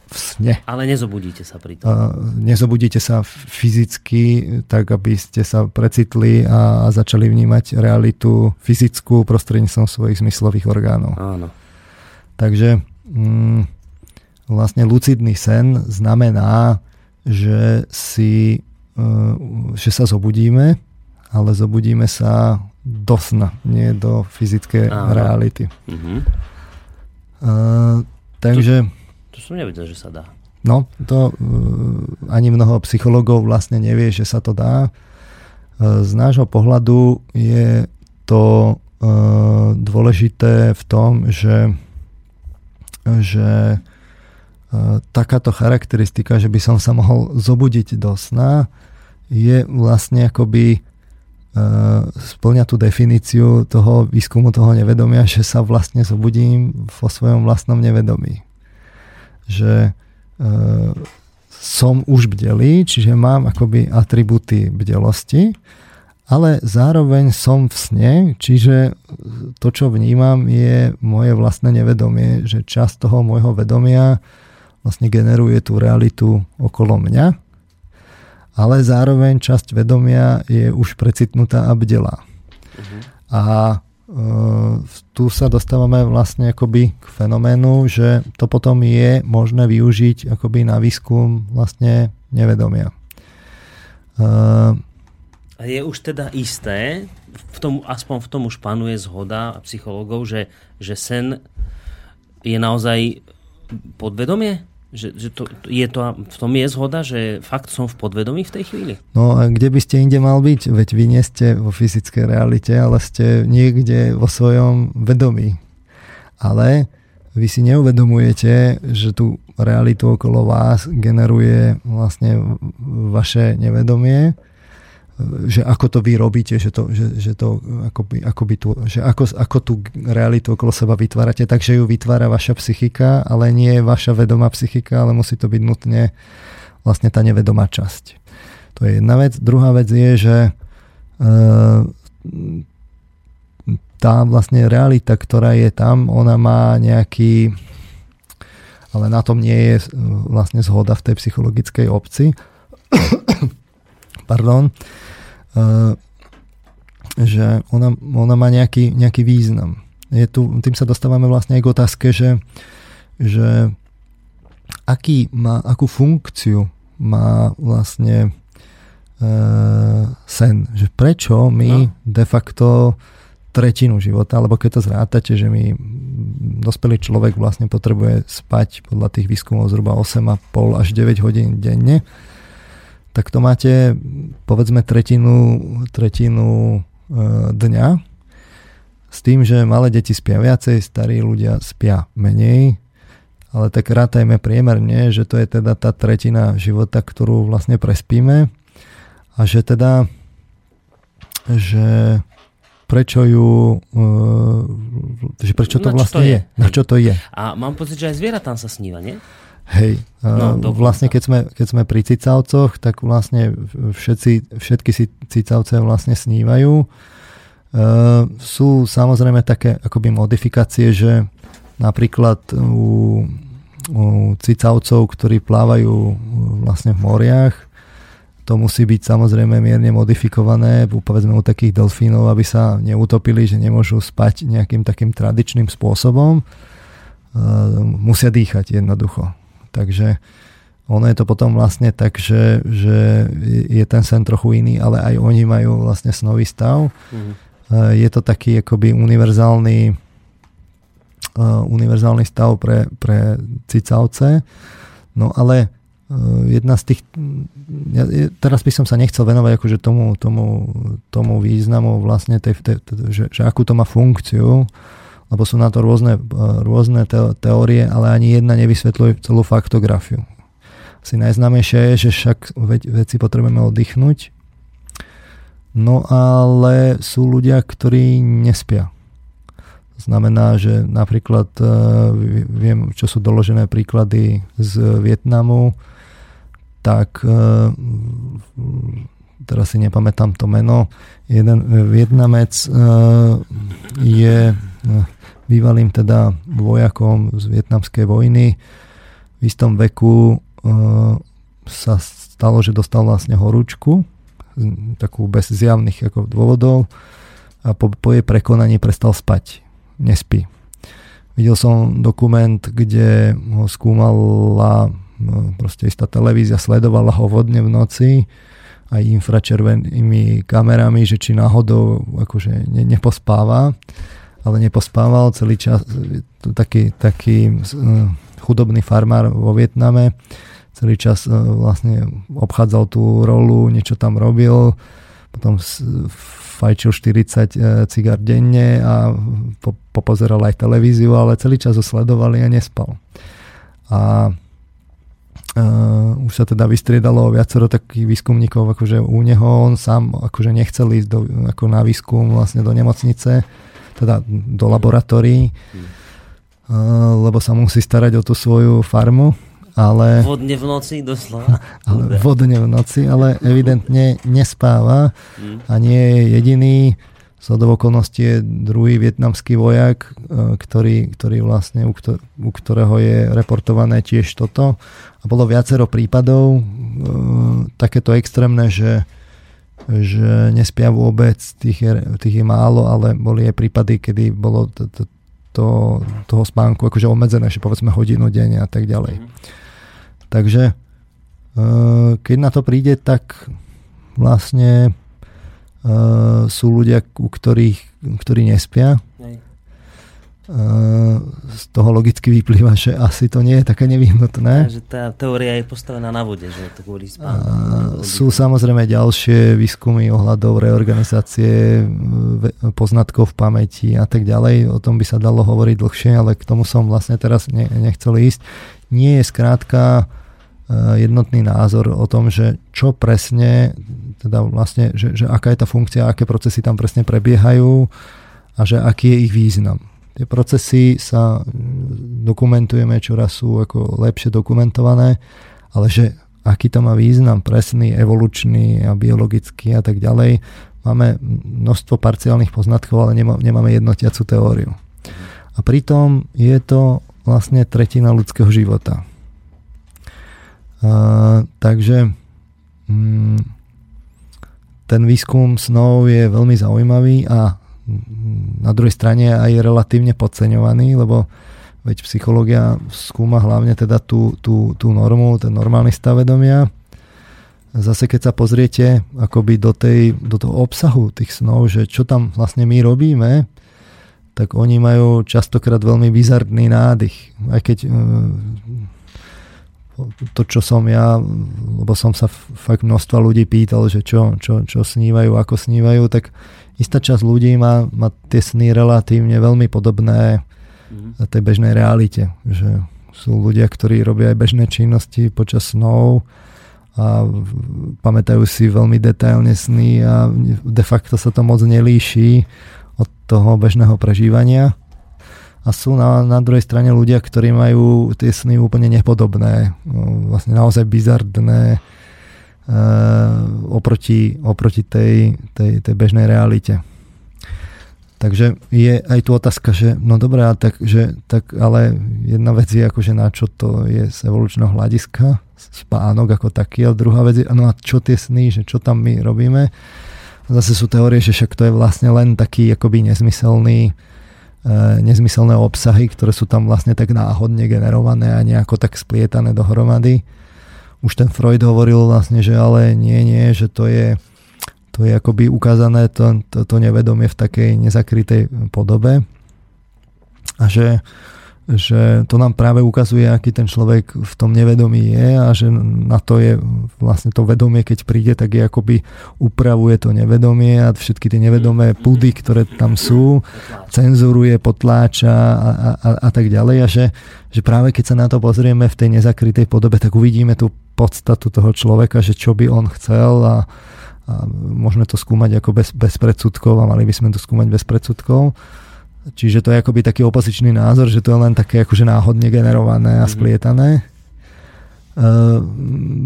v sne. Ale nezobudíte sa pri tom. Nezobudíte sa fyzicky, tak aby ste sa precitli a začali vnímať realitu fyzickú prostredníctvom svojich zmyslových orgánov. Áno. Takže vlastne lucidný sen znamená, že sa zobudíme, ale zobudíme sa do sna, nie do fyzické reality. Takže... To som nevedel, že sa dá. No, to ani mnoho psychologov vlastne nevie, že sa to dá. Z nášho pohľadu je to dôležité v tom, že takáto charakteristika, že by som sa mohol zobudiť do sna, je vlastne akoby spĺňa tú definíciu toho výskumu, toho nevedomia, že sa vlastne zobudím vo svojom vlastnom nevedomí. Že som už bdelý, čiže mám akoby atributy bdelosti, ale zároveň som v sne, čiže to, čo vnímam, je moje vlastné nevedomie, že časť toho môjho vedomia vlastne generuje tú realitu okolo mňa, ale zároveň časť vedomia je už precitnutá a bdelá. A tu sa dostávame vlastne akoby k fenoménu, že to potom je možné využiť akoby na výskum vlastne nevedomia. A je už teda isté, aspoň v tom už panuje zhoda psychológov, že sen je naozaj podvedomie? Že v tom je zhoda, že fakt som v podvedomí v tej chvíli. No a kde by ste inde mal byť? Veď vy nie ste vo fyzickej realite, ale ste niekde vo svojom vedomí. Ale vy si neuvedomujete, že tú realitu okolo vás generuje vlastne vaše nevedomie, že ako to vy robíte, ako tú realitu okolo seba vytvárate, takže ju vytvára vaša psychika, ale nie vaša vedomá psychika, ale musí to byť nutne vlastne tá nevedomá časť. To je jedna vec. Druhá vec je, že tá vlastne realita, ktorá je tam, ona má nejaký, ale na tom nie je vlastne zhoda v tej psychologickej obci, že ona má nejaký význam. Tým sa dostávame vlastne aj k otázke, že akú funkciu má vlastne sen. Že prečo my de facto tretinu života, alebo keď to zrátate, že my dospelý človek vlastne potrebuje spať podľa tých výskumov zhruba 8,5 až 9 hodín denne, tak to máte povedzme tretinu dňa s tým, že malé deti spia viacej, starí ľudia spia menej, ale tak rátajme priemerne, že to je teda tá tretina života, ktorú vlastne prespíme a že teda prečo to vlastne je? Na čo to je? A mám pocit, že aj zvieratám sa sníva, nie? Hej, vlastne keď sme pri cicavcoch, tak vlastne všetky cicavce vlastne snívajú. Sú samozrejme také akoby modifikácie, že napríklad u cicavcov, ktorí plávajú vlastne v moriach, to musí byť samozrejme mierne modifikované, povedzme u takých delfínov, aby sa neutopili, že nemôžu spať nejakým takým tradičným spôsobom. Musia dýchať jednoducho. Takže ono je to potom vlastne tak, že je ten sen trochu iný, ale aj oni majú vlastne snový stav. Je to taký akoby univerzálny stav pre cicavce. No ale jedna z tých... Teraz by som sa nechcel venovať akože tomu významu vlastne, že akú to má funkciu, lebo sú na to rôzne teórie, ale ani jedna nevysvetľuje celú faktografiu. Asi najznámejšia je, že však veci potrebujeme oddychnúť. No ale sú ľudia, ktorí nespia. Znamená, že napríklad viem, čo sú doložené príklady z Vietnamu, tak teraz si nepamätám to meno. Jeden Vietnamec je bývalým teda vojakom z vietnamskej vojny. V istom veku sa stalo, že dostal vlastne horúčku, takú bez zjavných ako dôvodov, a po jej prekonaní prestal spať. Nespí. Videl som dokument, kde ho skúmala proste istá televízia, sledovala ho vodne v noci aj infračervenými kamerami, že či náhodou akože nepospáva, ale nepospával celý čas. Taký chudobný farmár vo Vietname celý čas vlastne obchádzal tú rolu, niečo tam robil, potom fajčil 40 cigár denne a popozeral aj televíziu, ale celý čas ho sledovali a nespal. A už sa teda vystriedalo viacero takých výskumníkov akože u neho, on sám akože nechcel ísť ako na výskum vlastne do nemocnice, teda do laboratórií, lebo sa musí starať o tú svoju farmu. Ale vodne v noci doslova. Ale vodne v noci, ale evidentne nespáva a nie je jediný. Shodou okolností je druhý vietnamský vojak, ktorý vlastne, u ktorého je reportované tiež toto. A bolo viacero prípadov takéto extrémne, že nespia vôbec, tých je málo, ale boli aj prípady, kedy bolo toho spánku akože obmedzené, že povedzme hodinu denne a tak ďalej. Takže keď na to príde, tak vlastne sú ľudia, ktorí nespia. Z toho logicky vyplýva, že asi to nie je také nevyhnutné. Takže tá teória je postavená na vode, že to kvôli spánku. Sú samozrejme ďalšie výskumy ohľadov reorganizácie poznatkov v pamäti a tak ďalej. O tom by sa dalo hovoriť dlhšie, ale k tomu som vlastne teraz nechcel ísť. Nie je skrátka jednotný názor o tom, že čo presne, teda vlastne, že aká je tá funkcia, aké procesy tam presne prebiehajú a že aký je ich význam. Tie procesy sa dokumentujeme, čoraz sú ako lepšie dokumentované, ale že aký to má význam, presný, evolučný a biologický a tak ďalej, máme množstvo parciálnych poznatkov, ale nemáme jednotiacu teóriu. A pritom je to vlastne tretina ľudského života. Takže ten výskum snov je veľmi zaujímavý a na druhej strane aj relatívne podceňovaný, lebo veď psychológia skúma hlavne teda tú normu, ten normálny stav vedomia. Zase keď sa pozriete akoby do toho obsahu tých snov, že čo tam vlastne my robíme, tak oni majú častokrát veľmi bizarný nádych. Aj keď to, čo som ja, lebo som sa fakt množstva ľudí pýtal, že čo snívajú, ako snívajú, tak istá časť ľudí má tie sny relatívne veľmi podobné tej bežnej realite. Že sú ľudia, ktorí robia aj bežné činnosti počas snov a pamätajú si veľmi detailne sny a de facto sa to moc nelíši od toho bežného prežívania. A sú na druhej strane ľudia, ktorí majú tie sny úplne nepodobné, vlastne naozaj bizardné oproti tej bežnej realite. Takže je aj tu otázka, že no dobrá, tak ale jedna vec je akože na čo to je z evolučného hľadiska, spánok ako taký, a druhá vec je, no a čo tie sny, že čo tam my robíme. Zase sú teórie, že však to je vlastne len taký akoby nezmyselné obsahy, ktoré sú tam vlastne tak náhodne generované a nejako tak splietané dohromady. Už ten Freud hovoril vlastne, že ale nie, že to je akoby ukázané to nevedomie v takej nezakrytej podobe. A že že to nám práve ukazuje, aký ten človek v tom nevedomí je a že na to je vlastne to vedomie, keď príde, tak je akoby upravuje to nevedomie a všetky tie nevedomé pudy, ktoré tam sú, cenzuruje, potláča a tak ďalej a že práve keď sa na to pozrieme v tej nezakrytej podobe, tak uvidíme tú podstatu toho človeka, že čo by on chcel a môžeme to skúmať ako bez predsudkov a mali by sme to skúmať bez predsudkov. Čiže to je akoby taký opozičný názor, že to je len také akože náhodne generované a splietané.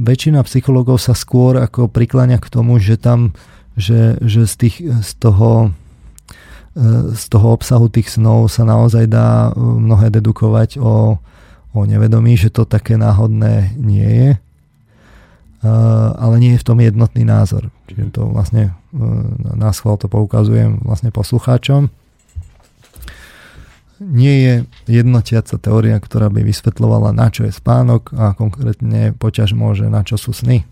Väčšina psychológov sa skôr ako prikláňa k tomu, že tam, že z toho obsahu tých snov sa naozaj dá mnohé dedukovať o nevedomí, že to také náhodné nie je. Ale nie je v tom jednotný názor. Čiže to vlastne náschvál to poukazujem vlastne poslucháčom. Nie je jednotiaca teória, ktorá by vysvetľovala, na čo je spánok a konkrétne poťažmo, že na čo sú sny.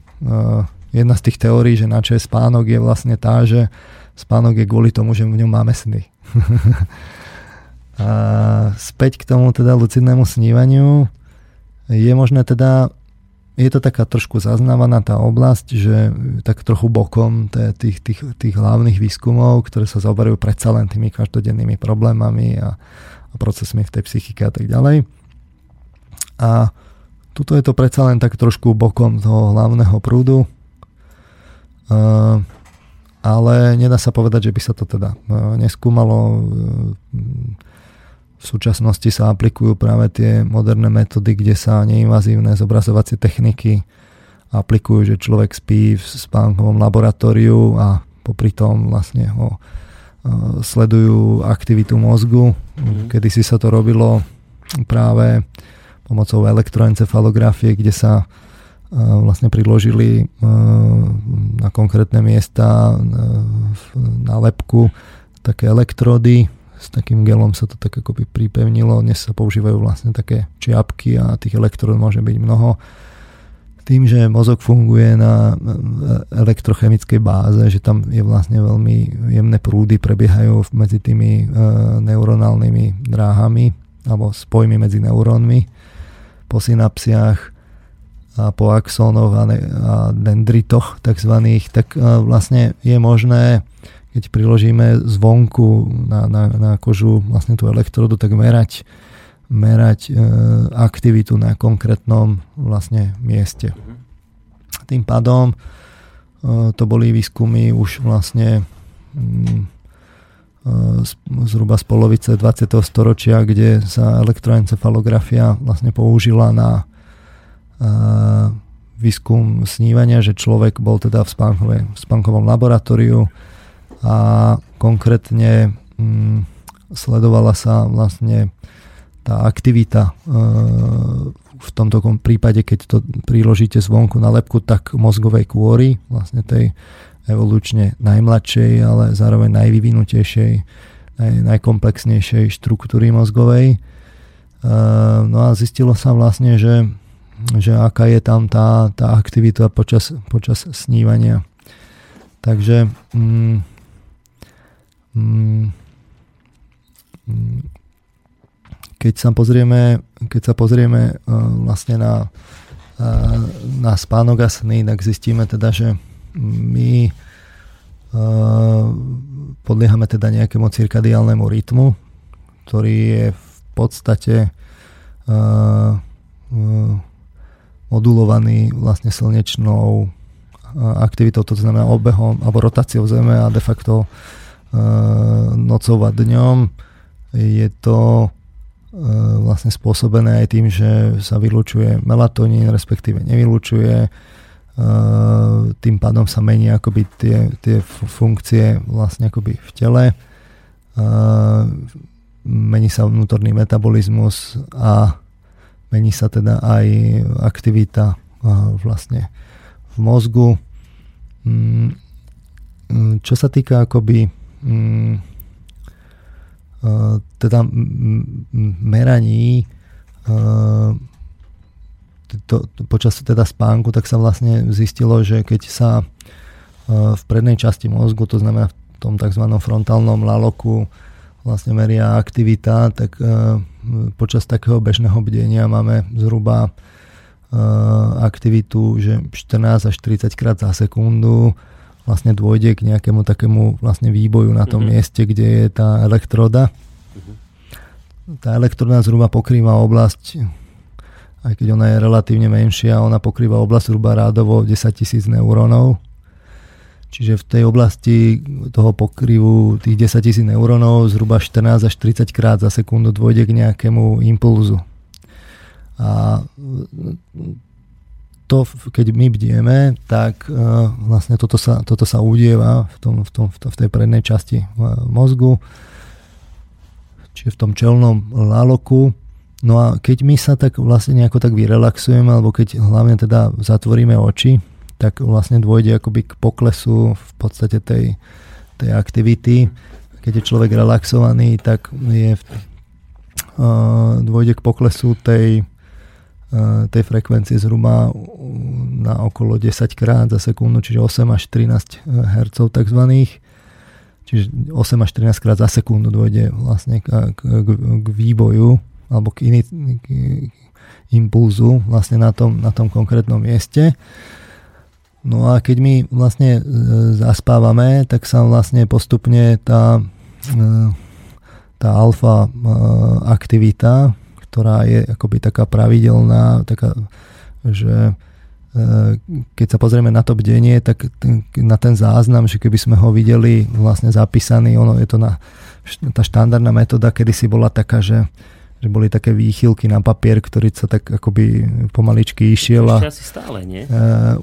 Jedna z tých teórií, že na čo je spánok, je vlastne tá, že spánok je kvôli tomu, že v ňom máme sny. A späť k tomu teda lucidnému snívaniu je možné teda, je to taká trošku zaznávaná tá oblasť, že tak trochu bokom tých hlavných výskumov, ktoré sa zaoberajú predsa len tými každodennými problémami a procesmi v tej psychike a tak ďalej. A tuto je to predsa len tak trošku bokom toho hlavného prúdu. Ale nedá sa povedať, že by sa to teda neskúmalo. V súčasnosti sa aplikujú práve tie moderné metódy, kde sa neinvazívne zobrazovacie techniky aplikujú, že človek spí v spánkovom laboratóriu a popri tom vlastne ho sledujú aktivitu mozgu. Kedysi sa to robilo práve pomocou elektroencefalografie, kde sa vlastne priložili na konkrétne miesta na lebku také elektrody. S takým gelom sa to tak akoby pripevnilo. Dnes sa používajú vlastne také čiapky a tých elektród môže byť mnoho. Tým, že mozog funguje na elektrochemickej báze, že tam je vlastne veľmi jemné prúdy, prebiehajú medzi tými neuronálnymi dráhami alebo spojmi medzi neurónmi po synapsiách a po axónoch a dendritoch takzvaných, tak vlastne je možné, keď priložíme zvonku na kožu vlastne tú elektrodu, tak merať aktivitu na konkrétnom vlastne mieste. Tým pádom to boli výskumy už vlastne zhruba z polovice 20. storočia, kde sa elektroencefalografia vlastne použila na výskum snívania, že človek bol teda v spánkovom laboratóriu a konkrétne sledovala sa vlastne tá aktivita v tomto prípade, keď to priložíte zvonku na lebku, tak mozgovej kôry, vlastne tej evolučne najmladšej, ale zároveň najvyvinutejšej, najkomplexnejšej štruktúry mozgovej. No a zistilo sa vlastne, že aká je tam tá aktivita počas snívania. Takže keď sa pozrieme vlastne na spánok a sny, tak zistíme teda, že my podliehame teda nejakému cirkadiálnemu rytmu, ktorý je v podstate modulovaný vlastne slnečnou aktivitou, to znamená obehom alebo rotáciou Zeme a de facto nocou a dňom. Je to vlastne spôsobené aj tým, že sa vylučuje melatonín, respektíve nevylučuje. Tým pádom sa mení akoby tie funkcie vlastne akoby v tele. Mení sa vnútorný metabolizmus a mení sa teda aj aktivita vlastne v mozgu. Čo sa týka akoby teda meraní počas teda spánku, tak sa vlastne zistilo, že keď sa v prednej časti mozgu, to znamená v tom tzv. Frontálnom laloku vlastne meria aktivita, tak počas takého bežného bdenia máme zhruba aktivitu, že 14 až 30 krát za sekundu vlastne dôjde k nejakému takému vlastne výboju na tom mieste, kde je tá elektroda. Tá elektroda zhruba pokrýva oblasť, aj keď ona je relatívne menšia, ona pokrýva oblasť zhruba rádovo 10 000 neurónov. Čiže v tej oblasti toho pokryvu tých 10 000 neurónov zhruba 14 až 30 krát za sekundu dôjde k nejakému impulzu. A to, keď my bdieme, tak vlastne toto sa udieva v tej prednej časti mozgu, čiže v tom čelnom laloku. No a keď my sa tak vlastne nejako tak vyrelaxujeme, alebo keď hlavne teda zatvoríme oči, tak vlastne dôjde akoby k poklesu v podstate tej aktivity. Keď je človek relaxovaný, tak dôjde k poklesu tej frekvencie zhruba na okolo 10 krát za sekundu, čiže 8 až 13 Hz takzvaných. Čiže 8 až 13 krát za sekundu dôjde vlastne k výboju alebo k impulzu vlastne na tom konkrétnom mieste. No a keď my vlastne zaspávame, tak sa vlastne postupne tá alfa aktivita, ktorá je akoby taká pravidelná, taká, že keď sa pozrieme na to bdenie, tak na ten záznam, že keby sme ho videli vlastne zapísaný, ono je to tá štandardná metóda, kedysi bola taká, že boli také výchylky na papier, ktorý sa tak akoby pomaličky išiel. Ešte asi stále, nie?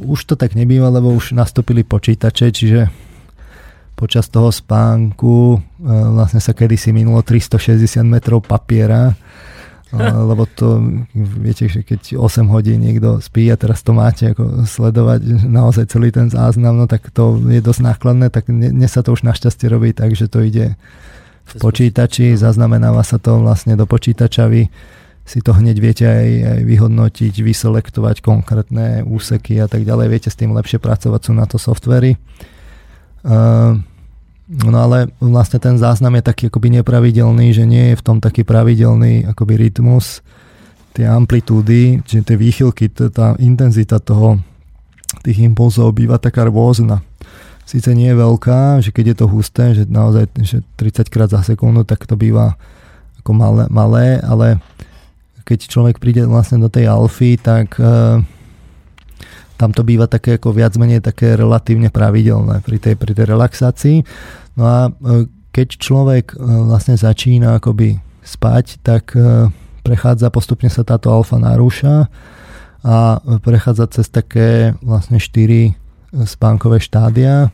Už to tak nebýva, lebo už nastúpili počítače, čiže počas toho spánku vlastne sa kedysi minulo 360 metrov papiera, lebo to, viete, že keď 8 hodín niekto spí a teraz to máte ako sledovať naozaj celý ten záznam, no tak to je dosť nákladné, tak dnes sa to už našťastie robí tak, že to ide v počítači, zaznamenáva sa to vlastne do počítača, vy si to hneď viete aj vyhodnotiť, vyselektovať konkrétne úseky a tak ďalej, viete s tým lepšie pracovať, sú na to softvery. No ale vlastne ten záznam je taký akoby nepravidelný, že nie je v tom taký pravidelný akoby rytmus, tie amplitúdy, čiže tie výchylky, tá intenzita tých impulzov býva taká rôzna. Sice nie je veľká, že keď je to husté, že naozaj že 30 krát za sekundu, tak to býva ako malé, ale keď človek príde vlastne do tej alfy, tak tam to býva také ako viac menej také relatívne pravidelné pri tej relaxácii. No a keď človek vlastne začína akoby spať, tak prechádza, postupne sa táto alfa narúša a prechádza cez také vlastne 4 spánkové štádia.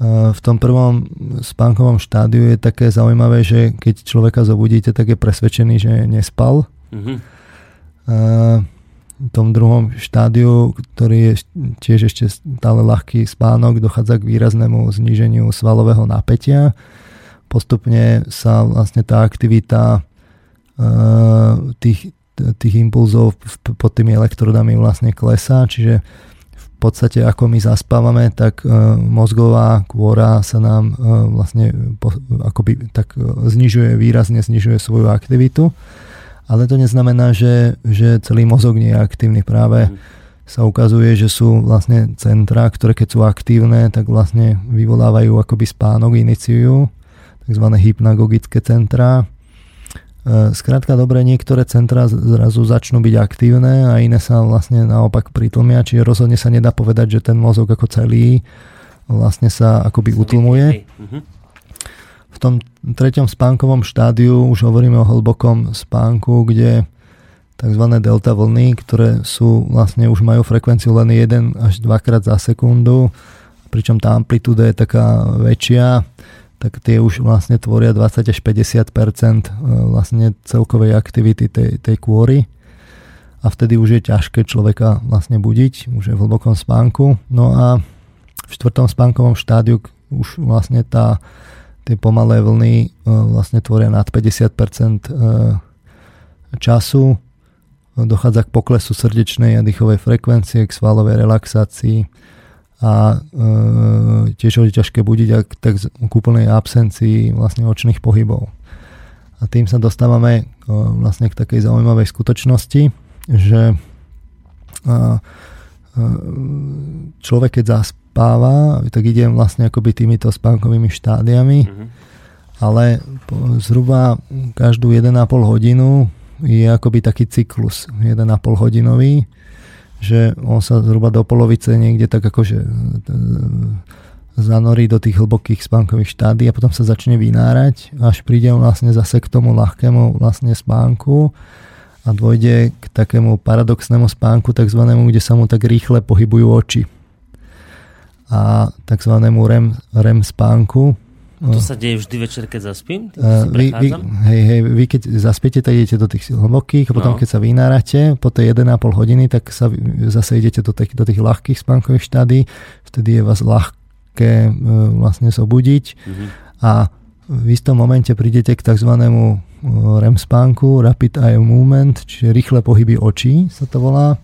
V tom prvom spánkovom štádiu je také zaujímavé, že keď človeka zobudíte, tak je presvedčený, že nespal. V tom druhom štádiu, ktorý je tiež ešte stále ľahký spánok, dochádza k výraznému zníženiu svalového napätia. Postupne sa vlastne tá aktivita tých impulzov pod tými elektrodami vlastne klesá, čiže v podstate ako my zaspávame, tak mozgová kôra sa nám vlastne akoby tak znižuje, výrazne znižuje svoju aktivitu. Ale to neznamená, že celý mozog nie je aktívny. Práve sa ukazuje, že sú vlastne centrá, ktoré keď sú aktívne, tak vlastne vyvolávajú akoby spánok, iniciujú, takzvané hypnagogické centrá. Skrátka dobre, niektoré centrá zrazu začnú byť aktívne a iné sa vlastne naopak pritlmia, čiže rozhodne sa nedá povedať, že ten mozog ako celý vlastne sa akoby utlmuje. V tom treťom spánkovom štádiu už hovoríme o hlbokom spánku, kde tzv. Delta vlny, ktoré sú vlastne už majú frekvenciu len 1 až 2 krát za sekundu, pričom tá amplitúda je taká väčšia, tak tie už vlastne tvoria 20 až 50% vlastne celkovej aktivity tej kôry. A vtedy už je ťažké človeka vlastne budiť, už je v hlbokom spánku. No a v štvrtom spánkovom štádiu už vlastne tie pomalé vlny vlastne tvoria nad 50% času. Dochádza k poklesu srdečnej a dýchovej frekvencie, k svalovej relaxácii a tiež je ťažké budiť ak, tak k úplnej absencii vlastne očných pohybov. A tým sa dostávame vlastne k takej zaujímavej skutočnosti, že človek keď zaspáva, tak ide vlastne akoby týmito spánkovými štádiami, ale zhruba každú 1,5 hodinu je akoby taký cyklus 1,5 hodinový, že on sa zhruba do polovice niekde tak akože zanorí do tých hlbokých spánkových štádí a potom sa začne vynárať, až príde vlastne zase k tomu ľahkému vlastne spánku a dôjde k takému paradoxnému spánku takzvanému, kde sa mu tak rýchle pohybujú oči, a takzvanému REM spánku. To sa deje vždy večer, keď zaspím? Vy keď zaspíte, tak idete do tých hlbokých, a potom keď sa vynárate po tej 1,5 hodiny, tak sa zase idete do tých ľahkých spánkových štádí. Vtedy je vás ľahké vlastne zobudiť. A v istom momente prídete k takzvanému REM spánku, Rapid Eye Movement, čiže rýchle pohyby očí sa to volá.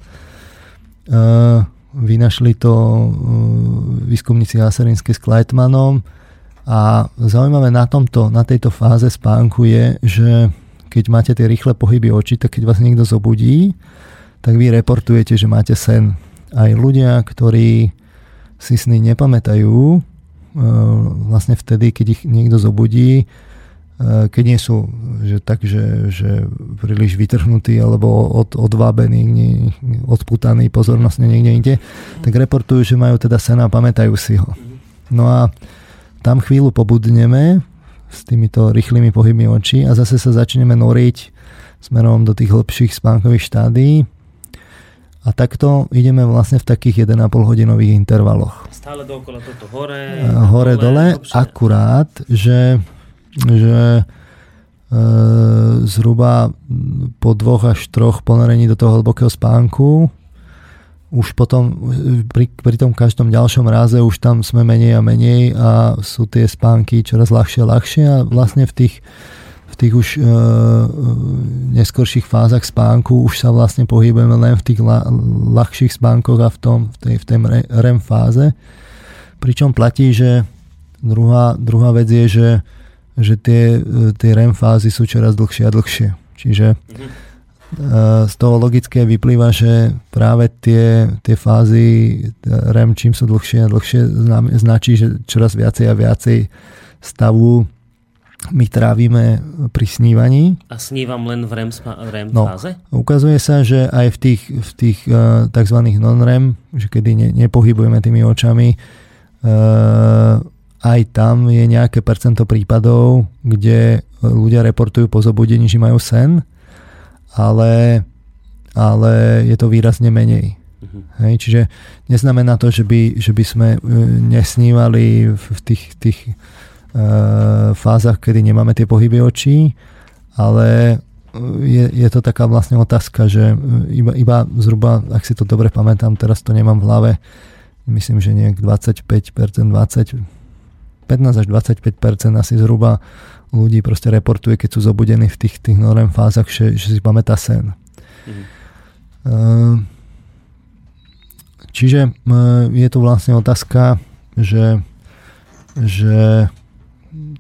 Vynašli to výskumníci Aserinský s Kleitmanom. A zaujímavé na tejto fáze spánku je, že keď máte tie rýchle pohyby očí, tak keď vás niekto zobudí, tak vy reportujete, že máte sen. Aj ľudia, ktorí si sny nepamätajú, vlastne vtedy, keď ich niekto zobudí, keď nie sú že príliš vytrhnutí alebo odvábení, odputaní pozornosť niekde inde, tak reportujú, že majú teda sen a pamätajú si ho. No a tam chvíľu pobudneme s týmito rýchlymi pohybmi očí a zase sa začneme noriť smerom do tých hlbších spánkových štádií. A takto ideme vlastne v takých 1,5 hodinových intervaloch. Stále dookola toto hore dole, akurát, že zhruba po 2 až 3 ponorení do toho hlbokého spánku už potom, pri tom každom ďalšom ráze už tam sme menej a menej a sú tie spánky čoraz ľahšie a ľahšie a vlastne v tých už neskorších fázach spánku už sa vlastne pohybujeme len v tých ľahších spánkoch a v tej REM fáze. Pričom platí, že druhá vec je, že tie REM fázy sú čoraz dlhšie a dlhšie. Čiže z toho logické vyplýva, že práve tie fázy REM, čím sú dlhšie a dlhšie, značí, že čoraz viacej a viacej stavu my trávime pri snívaní. A snívam len v REM fáze? Ukazuje sa, že aj v tých tzv. Non-REM, že kedy nepohybujeme tými očami, aj tam je nejaké percento prípadov, kde ľudia reportujú po zobudení, že majú sen, ale je to výrazne menej. Hej, čiže neznamená to, že by sme nesnívali v tých fázach, kedy nemáme tie pohyby očí, ale je to taká vlastne otázka, že iba zhruba, ak si to dobre pamätám, teraz to nemám v hlave, myslím, že nejak 15 až 25% asi zhruba ľudí proste reportuje, keď sú zobudení v tých norem fázach, že si pamätá sen. Čiže je tu vlastne otázka, že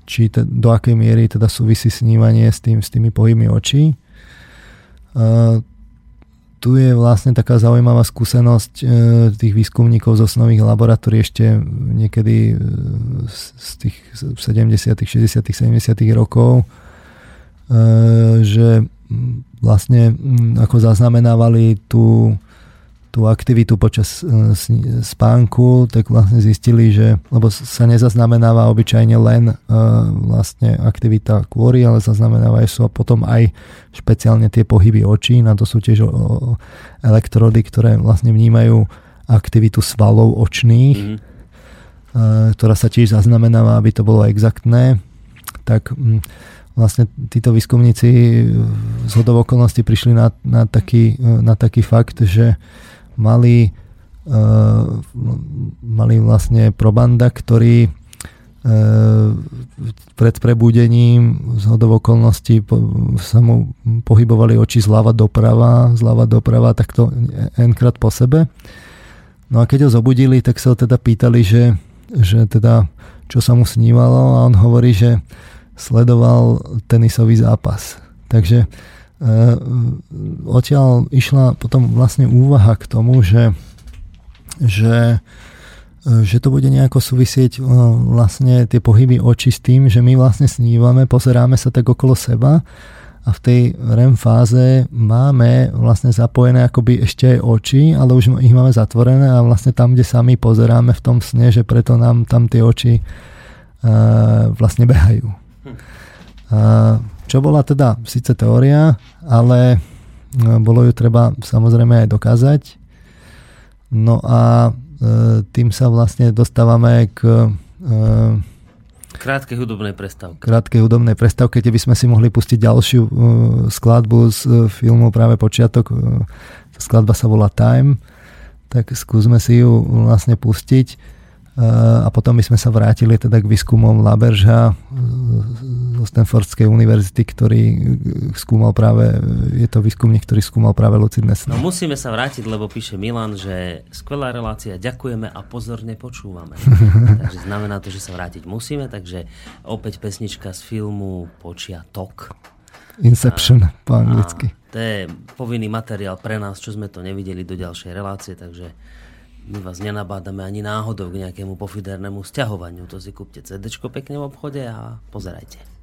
či do akej miery teda súvisí snívanie s tými pohybmi očí. Tu je vlastne taká zaujímavá skúsenosť tých výskumníkov z osnových laboratórií ešte niekedy z tých 70., 60., 70. rokov, že vlastne ako zaznamenávali tú aktivitu počas spánku, tak vlastne zistili, že lebo sa nezaznamenáva obyčajne len vlastne aktivita kôry, ale zaznamenávajú sa potom aj špeciálne tie pohyby očí, na to sú tiež elektrody, ktoré vlastne vnímajú aktivitu svalov očných, ktorá sa tiež zaznamenáva, aby to bolo exaktné. Tak vlastne títo výskumníci z hodou okolností prišli na taký fakt, že mali vlastne probanda, ktorý pred prebudením z hodou okolností sa mu pohybovali oči zľava doprava takto n-krát po sebe. No a keď ho zobudili, tak sa ho teda pýtali, že teda čo sa mu snívalo, a on hovorí, že sledoval tenisový zápas. Takže odtiaľ išla potom vlastne úvaha k tomu, že to bude nejako súvisieť vlastne tie pohyby očí s tým, že my vlastne snívame, pozeráme sa tak okolo seba a v tej REM fáze máme vlastne zapojené akoby ešte aj oči, ale už ich máme zatvorené a vlastne tam, kde sami pozeráme v tom sne, že preto nám tam tie oči vlastne behajú. Čo bola teda síce teória, ale bolo ju treba samozrejme aj dokázať. No a tým sa vlastne dostávame k krátkej hudobnej prestávke. Kde by sme si mohli pustiť ďalšiu skladbu z filmu práve Počiatok. Skladba sa volá Time. Tak skúsme si ju vlastne pustiť. A potom by sme sa vrátili teda k výskumom LaBergea zo Stanfordskej univerzity, ktorý skúmal práve, je to výskumník, ktorý skúmal práve lucidné sny. No musíme sa vrátiť, lebo píše Milan, že skvelá relácia, ďakujeme a pozorne počúvame. Takže znamená to, že sa vrátiť musíme, takže opäť pesnička z filmu Počiatok. Inception po anglicky. To je povinný materiál pre nás, čo sme to nevideli do ďalšej relácie, takže my vás nenabádame ani náhodou k nejakému pofidernému sťahovaniu. To si kúpte CD-čko pekne v obchode a pozerajte.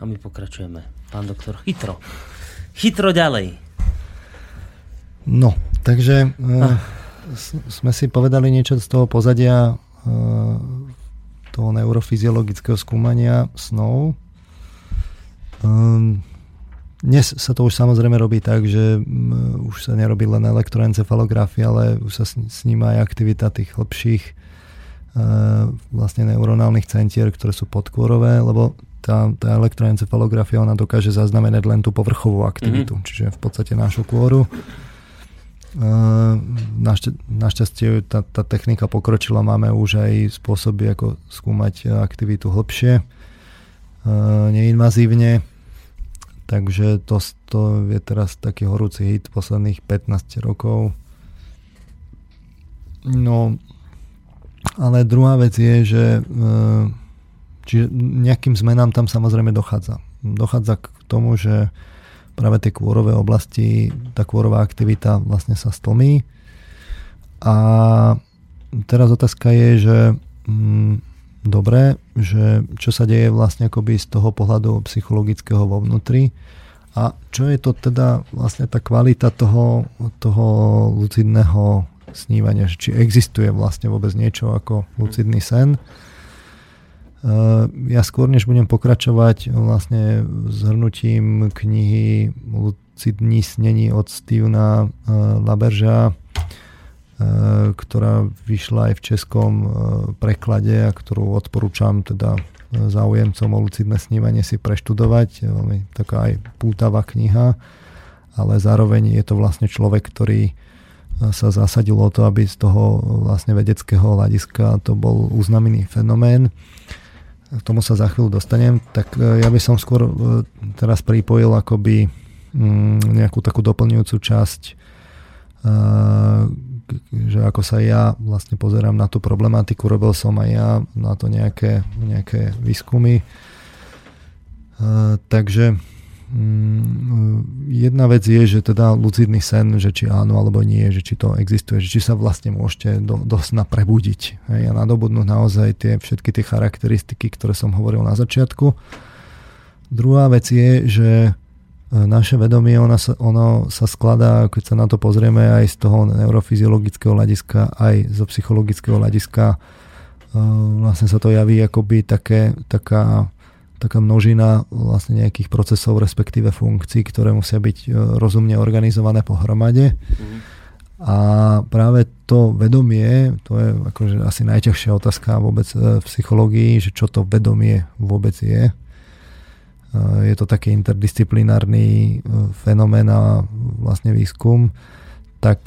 A my pokračujeme. Pán doktor, chytro. Chytro ďalej. No, takže sme si povedali niečo z toho pozadia toho neurofyziologického skúmania snov. Dnes sa to už samozrejme robí tak, že už sa nerobí len elektroencefalografia, ale už sa sníma aj aktivita tých hlbších vlastne neuronálnych centier, ktoré sú podkôrové, lebo tá elektroencefalografia, ona dokáže zaznamenať len tú povrchovú aktivitu, čiže v podstate našu kôru. Našťastie tá technika pokročila, máme už aj spôsoby, ako skúmať aktivitu hlbšie, neinvazívne. Takže to je teraz taký horúci hit posledných 15 rokov. No, ale druhá vec je, že čiže nejakým zmenám tam samozrejme dochádza. Dochádza k tomu, že práve tie kôrové oblasti, tá kôrová aktivita vlastne sa stlmí. A teraz otázka je, že dobre, že čo sa deje vlastne akoby z toho pohľadu psychologického vo vnútri a čo je to teda vlastne tá kvalita toho lucidného snívania, či existuje vlastne vôbec niečo ako lucidný sen. Ja skôr než budem pokračovať vlastne zhrnutím knihy Lucidní snení od Stevena LaBergea, ktorá vyšla aj v českom preklade a ktorú odporúčam teda záujemcom o lucidné snívanie si preštudovať. Taká aj pútavá kniha, ale zároveň je to vlastne človek, ktorý sa zasadil o to, aby z toho vlastne vedeckého hľadiska to bol uznámený fenomén. K tomu sa za chvíľu dostanem. Tak ja by som skôr teraz pripojil akoby nejakú takú doplňujúcu časť, že ako sa ja vlastne pozerám na tú problematiku, robil som aj ja na to nejaké výskumy. Takže jedna vec je, že teda lucidný sen, že či áno alebo nie, že či to existuje, že či sa vlastne môžete do sna prebudiť. Hej, a nadobudnú naozaj všetky tie charakteristiky, ktoré som hovoril na začiatku. Druhá vec je, že naše vedomie, ono sa skladá, keď sa na to pozrieme, aj z toho neurofyziologického hľadiska, aj zo psychologického hľadiska. Vlastne sa to javí akoby taká množina vlastne nejakých procesov, respektíve funkcií, ktoré musia byť rozumne organizované pohromade. A práve to vedomie, to je akože asi najťažšia otázka vôbec v psychológii, že čo to vedomie vôbec je. Je to taký interdisciplinárny fenomén a vlastne výskum, tak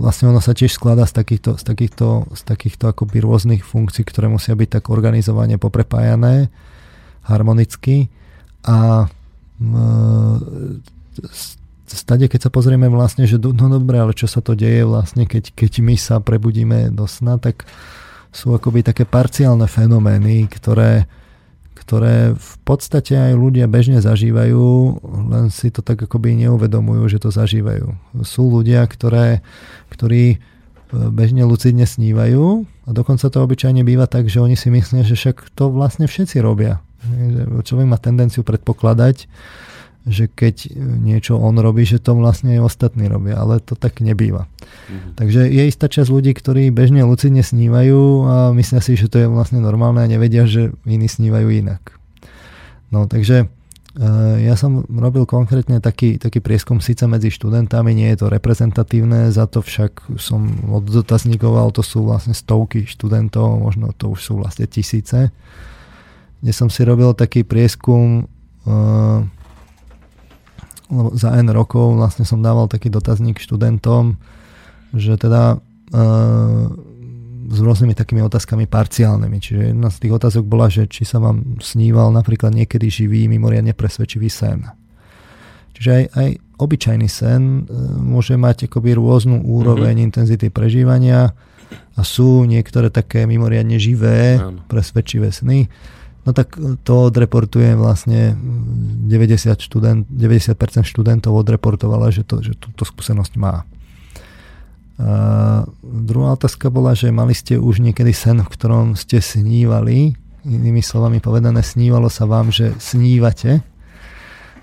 vlastne ono sa tiež skladá z takýchto akoby rôznych funkcií, ktoré musia byť tak organizovane poprepájané harmonicky a stade, keď sa pozrieme vlastne, že no dobre, ale čo sa to deje vlastne, keď my sa prebudíme do sna, tak sú akoby také parciálne fenomény, ktoré v podstate aj ľudia bežne zažívajú, len si to tak akoby neuvedomujú, že to zažívajú. Sú ľudia, ktorí bežne lucidne snívajú a dokonca to obyčajne býva tak, že oni si myslia, že však to vlastne všetci robia. Človek má tendenciu predpokladať, že keď niečo on robí, že to vlastne aj ostatní robia, ale to tak nebýva. Takže je istá časť ľudí, ktorí bežne lucidne snívajú a myslia si, že to je vlastne normálne a nevedia, že iní snívajú inak. No takže ja som robil konkrétne taký prieskum síce medzi študentami, nie je to reprezentatívne, za to však som oddotazníkoval, to sú vlastne stovky študentov, možno to už sú vlastne tisíce, kde som si robil taký prieskum, za N rokov vlastne som dával taký dotazník študentom, že teda s rôznymi takými otázkami parciálnymi. Čiže jedna z tých otázok bola, že či sa vám sníval napríklad niekedy živý, mimoriadne presvedčivý sen. Čiže aj obyčajný sen môže mať akoby rôznu úroveň intenzity prežívania a sú niektoré také mimoriadne živé, presvedčivé sny. No tak to odreportuje vlastne 90% študentov odreportovalo, že túto skúsenosť má. Druhá otázka bola, že mali ste už niekedy sen, v ktorom ste snívali, inými slovami povedané, snívalo sa vám, že snívate.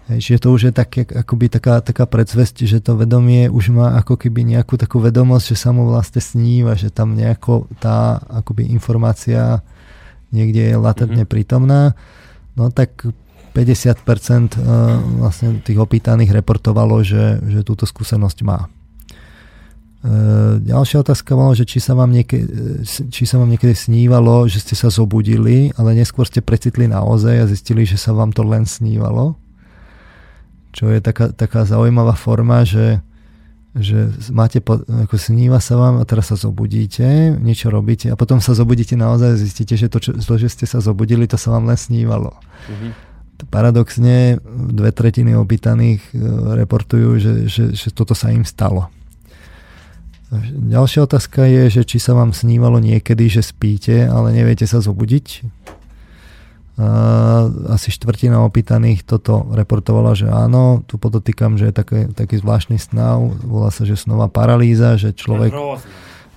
Čiže to už je tak, akoby taká predzvesť, že to vedomie už má ako keby nejakú takú vedomosť, že sa mu vlastne sníva, že tam nejako tá akoby informácia niekde je latentne prítomná. No tak 50% vlastne tých opýtaných reportovalo, že túto skúsenosť má. Ďalšia otázka bola, že či sa vám niekedy snívalo, že ste sa zobudili, ale neskôr ste precitli naozaj a zistili, že sa vám to len snívalo. Čo je taká zaujímavá forma, že máte ako sníva sa vám a teraz sa zobudíte, niečo robíte a potom sa zobudíte naozaj a zistíte, že to, že ste sa zobudili, to sa vám len snívalo. Paradoxne 2/3 opýtaných reportujú, že toto sa im stalo. Ďalšia otázka je, že či sa vám snívalo niekedy, že spíte, ale neviete sa zobudiť. Asi 1/4 opýtaných toto reportovala, že áno. Tu podotýkam, že je taký zvláštny snav, volá sa, že snová paralýza, že človek,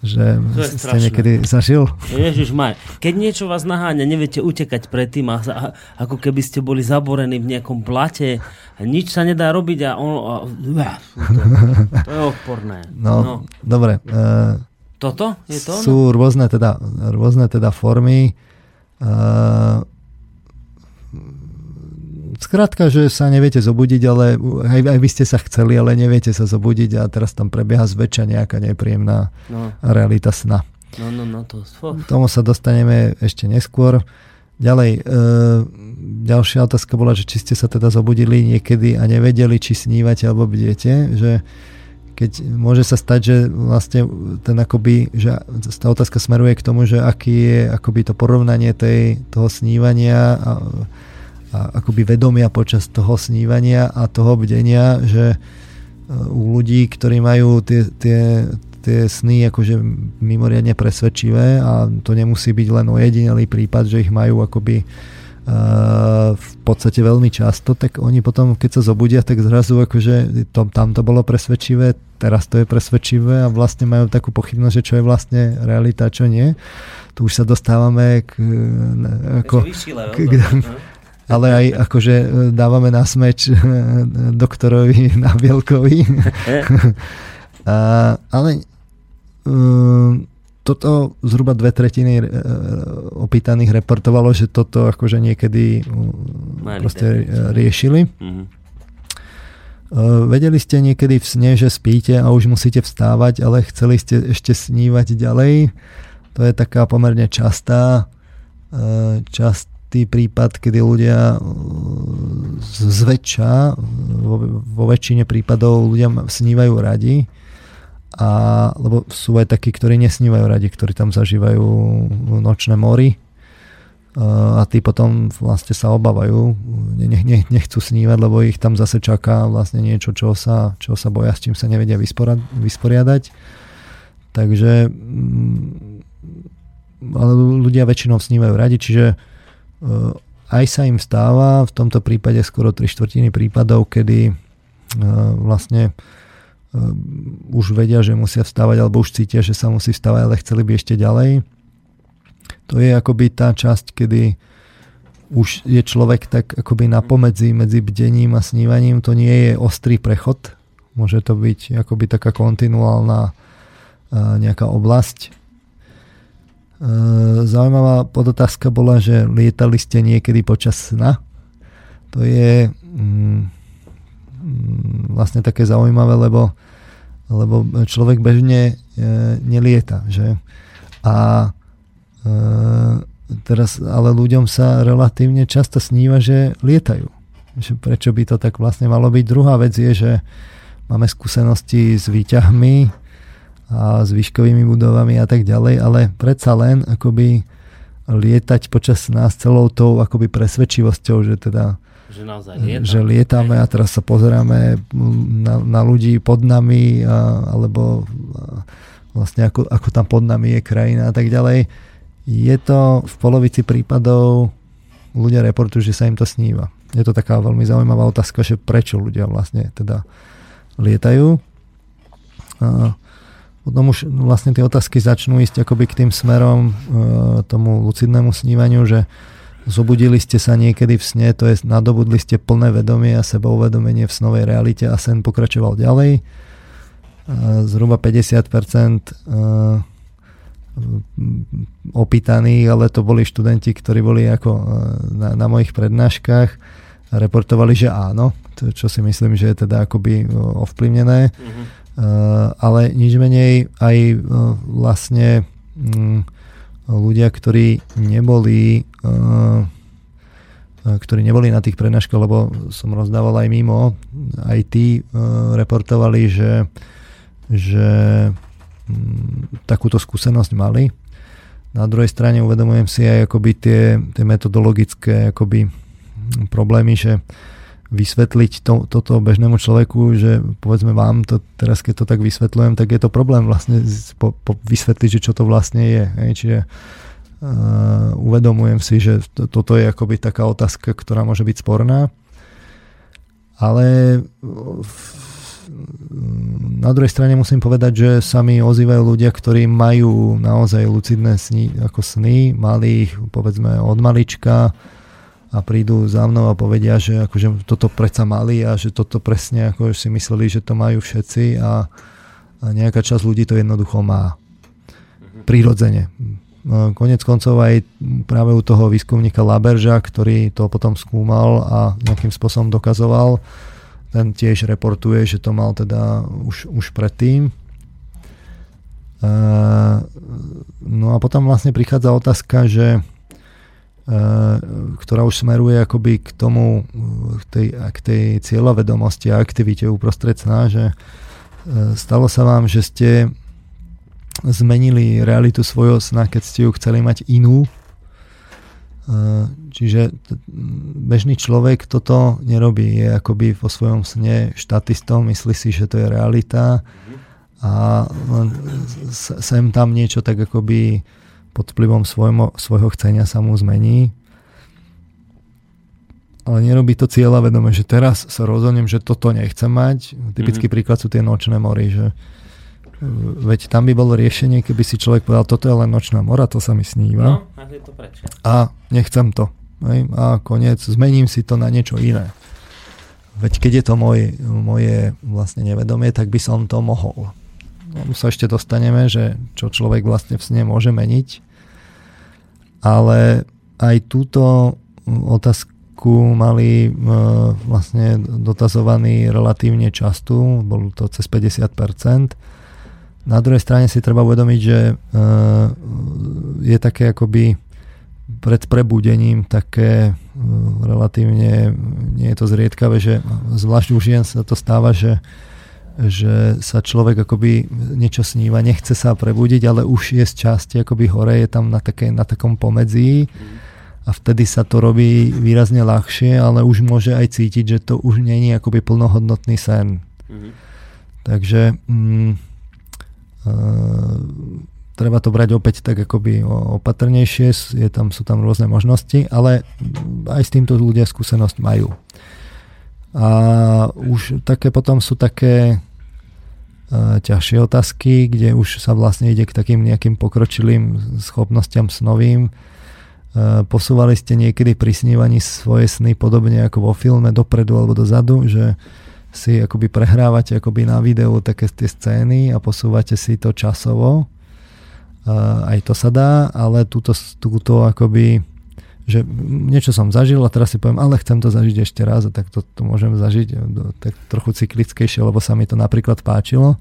že ste niekedy zažil. Ježišmaj, keď niečo vás naháňa, neviete utekať predtým, ako keby ste boli zaborení v nejakom blate, nič sa nedá robiť to je odporné. No. Dobre. Toto? Je to? Sú rôzne teda formy, skrátka, že sa neviete zobudiť, ale aj by ste sa chceli, ale neviete sa zobudiť a teraz tam prebieha zväčša nejaká nepríjemná realita sna. No, to je... Tomu sa dostaneme ešte neskôr. Ďalej, ďalšia otázka bola, že či ste sa teda zobudili niekedy a nevedeli, či snívate alebo bdiete, že keď môže sa stať, že vlastne ten akoby, že tá otázka smeruje k tomu, že aký je akoby to porovnanie toho snívania a akoby vedomia počas toho snívania a toho bdenia, že u ľudí, ktorí majú tie sny akože mimoriadne presvedčivé a to nemusí byť len ojedinelý prípad, že ich majú akoby v podstate veľmi často, tak oni potom, keď sa zobudia, tak zrazu akože tam to bolo presvedčivé, teraz to je presvedčivé a vlastne majú takú pochybnosť, že čo je vlastne realita, čo nie. Tu už sa dostávame ale aj akože dávame na smeč doktorovi Nabielkovi. Ale toto zhruba 2/3 opýtaných reportovalo, že toto akože niekedy proste riešili. Vedeli ste niekedy v sne, že spíte a už musíte vstávať, ale chceli ste ešte snívať ďalej. To je taká pomerne častá prípad, kedy ľudia zväčša vo väčšine prípadov ľudia snívajú radi lebo sú aj takí, ktorí nesnívajú radi, ktorí tam zažívajú nočné mory a tí potom vlastne sa obávajú, nechcú snívať, lebo ich tam zase čaká vlastne niečo, čo sa boja, s čím sa nevedia vysporiadať. Takže ale ľudia väčšinou snívajú radi, čiže aj sa im stáva v tomto prípade skoro 3/4 prípadov, kedy vlastne už vedia, že musia vstávať alebo už cítia, že sa musí vstávať, ale chceli by ešte ďalej. To je akoby tá časť, kedy už je človek tak akoby napomedzi medzi bdením a snívaním. To nie je ostrý prechod. Môže to byť akoby taká kontinuálna nejaká oblasť. Zaujímavá podotázka bola, že lietali ste niekedy počas sna. To je vlastne také zaujímavé, lebo človek bežne nelieta, že? A teraz ale ľuďom sa relatívne často sníva, že lietajú. Že prečo by to tak vlastne malo byť? Druhá vec je, že máme skúsenosti s výťahmi a s výškovými budovami a tak ďalej, ale predsa len akoby lietať počas nás celou tou akoby presvedčivosťou, že teda že lietame a teraz sa pozeráme na ľudí pod nami alebo vlastne ako tam pod nami je krajina a tak ďalej. Je to v polovici prípadov ľudia reportujú, že sa im to sníva. Je to taká veľmi zaujímavá otázka, že prečo ľudia vlastne teda lietajú. potom už vlastne tie otázky začnú ísť akoby k tým smerom tomu lucidnému snívaniu, že zobudili ste sa niekedy v sne, to je nadobudli ste plné vedomie a sebauvedomenie v snovej realite a sen pokračoval ďalej. Zhruba 50% opýtaných, ale to boli študenti, ktorí boli ako na mojich prednáškach, reportovali, že áno, to, čo si myslím, že je teda akoby ovplyvnené. Mm-hmm. Ale nič menej aj vlastne ľudia, ktorí neboli na tých prednáškach, lebo som rozdával aj mimo, aj tí reportovali, že takúto skúsenosť mali. Na druhej strane uvedomujem si aj akoby tie metodologické akoby problémy, že vysvetliť toto bežnému človeku, že povedzme vám, to teraz keď to tak vysvetľujem, tak je to problém vlastne vysvetliť, že čo to vlastne je. Čiže uvedomujem si, že toto je akoby taká otázka, ktorá môže byť sporná. Ale na druhej strane musím povedať, že sa mi ozývajú ľudia, ktorí majú naozaj lucidné sny, ako sny, mali ich povedzme od malička, a prídu za mnou a povedia, že akože toto predsa mali a že toto presne ako si mysleli, že to majú všetci a nejaká časť ľudí to jednoducho má. Prirodzene. Koniec koncov aj práve u toho výskumníka LaBergea, ktorý to potom skúmal a nejakým spôsobom dokazoval, ten tiež reportuje, že to mal teda už predtým. No a potom vlastne prichádza otázka, že ktorá už smeruje akoby k tomu, k tej cieľovedomosti a aktivite uprostred sna, že stalo sa vám, že ste zmenili realitu svojho sna, keď ste ju chceli mať inú. Čiže bežný človek toto nerobí, je akoby vo svojom sne štatistom, myslí si, že to je realita a sem tam niečo tak akoby pod vplyvom svojho chcenia sa mu zmení. Ale nerobí to cieľavedome, že teraz sa rozhodnem, že toto nechcem mať. Typický príklad sú tie nočné mory, že veď tam by bolo riešenie, keby si človek povedal, toto je len nočná mora, to sa mi sníva. No, a je to prečo? A nechcem to. A koniec, zmením si to na niečo iné. Veď keď je to moje vlastne nevedomie, tak by som to mohol. No, sa ešte dostaneme, že čo človek vlastne v sne môže meniť. Ale aj túto otázku mali vlastne dotazovaní relatívne často, bolo to cez 50%. Na druhej strane si treba uvedomiť, že je také akoby pred prebudením také relatívne, nie je to zriedkavé, že zvlášť u žien sa to stáva, že sa človek akoby niečo sníva, nechce sa prebudiť, ale už je z časti akoby hore, je tam na takom pomedzí a vtedy sa to robí výrazne ľahšie, ale už môže aj cítiť, že to už není akoby plnohodnotný sen. Mm-hmm. Takže treba to brať opäť tak akoby opatrnejšie, sú tam rôzne možnosti, ale aj s týmto ľudia skúsenosť majú. A už také potom sú také ťažšie otázky, kde už sa vlastne ide k takým nejakým pokročilým schopnostiam snovým. Posúvali ste niekedy pri snívaní svoje sny podobne ako vo filme dopredu alebo dozadu, že si akoby prehrávate akoby na videu také tie scény a posúvate si to časovo. Aj to sa dá, ale túto akoby že niečo som zažil a teraz si poviem, ale chcem to zažiť ešte raz a tak to môžem zažiť tak trochu cyklickejšie, lebo sa mi to napríklad páčilo.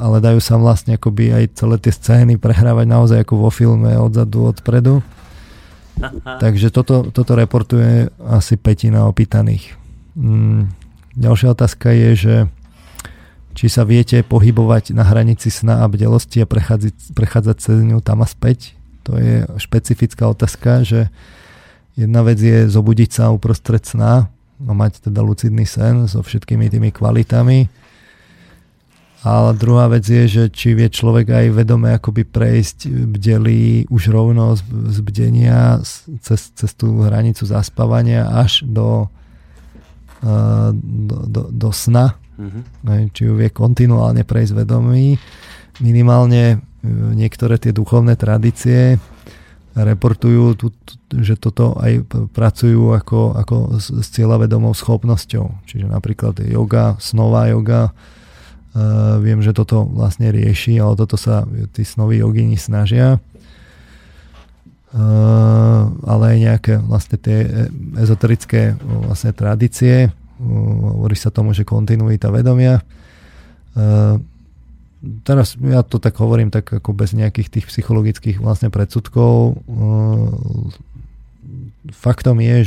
Ale dajú sa vlastne akoby aj celé tie scény prehrávať naozaj ako vo filme odzadu, odpredu. Aha. Takže toto reportuje asi 5% opýtaných. Ďalšia otázka je, že či sa viete pohybovať na hranici sna a bdelosti a prechádzať cez ňu tam a späť. To je špecifická otázka, že jedna vec je zobudiť sa uprostred sna a mať teda lucidný sen so všetkými tými kvalitami. A druhá vec je, že či vie človek aj vedome akoby prejsť bdelý už rovno z bdenia cez tú hranicu zaspávania až do sna. Či ju vie kontinuálne prejsť vedomí. Minimálne niektoré tie duchovné tradície reportujú, že toto aj pracujú ako s cieľavedomou schopnosťou. Čiže napríklad yoga, snová yoga. Viem, že toto vlastne rieši, ale toto sa tí snoví jogini snažia. Ale aj nejaké vlastne tie ezoterické vlastne tradície. Hovorí sa tomu, že kontinuita vedomia. Teraz ja to tak hovorím tak ako bez nejakých tých psychologických vlastne predsudkov. Faktom je,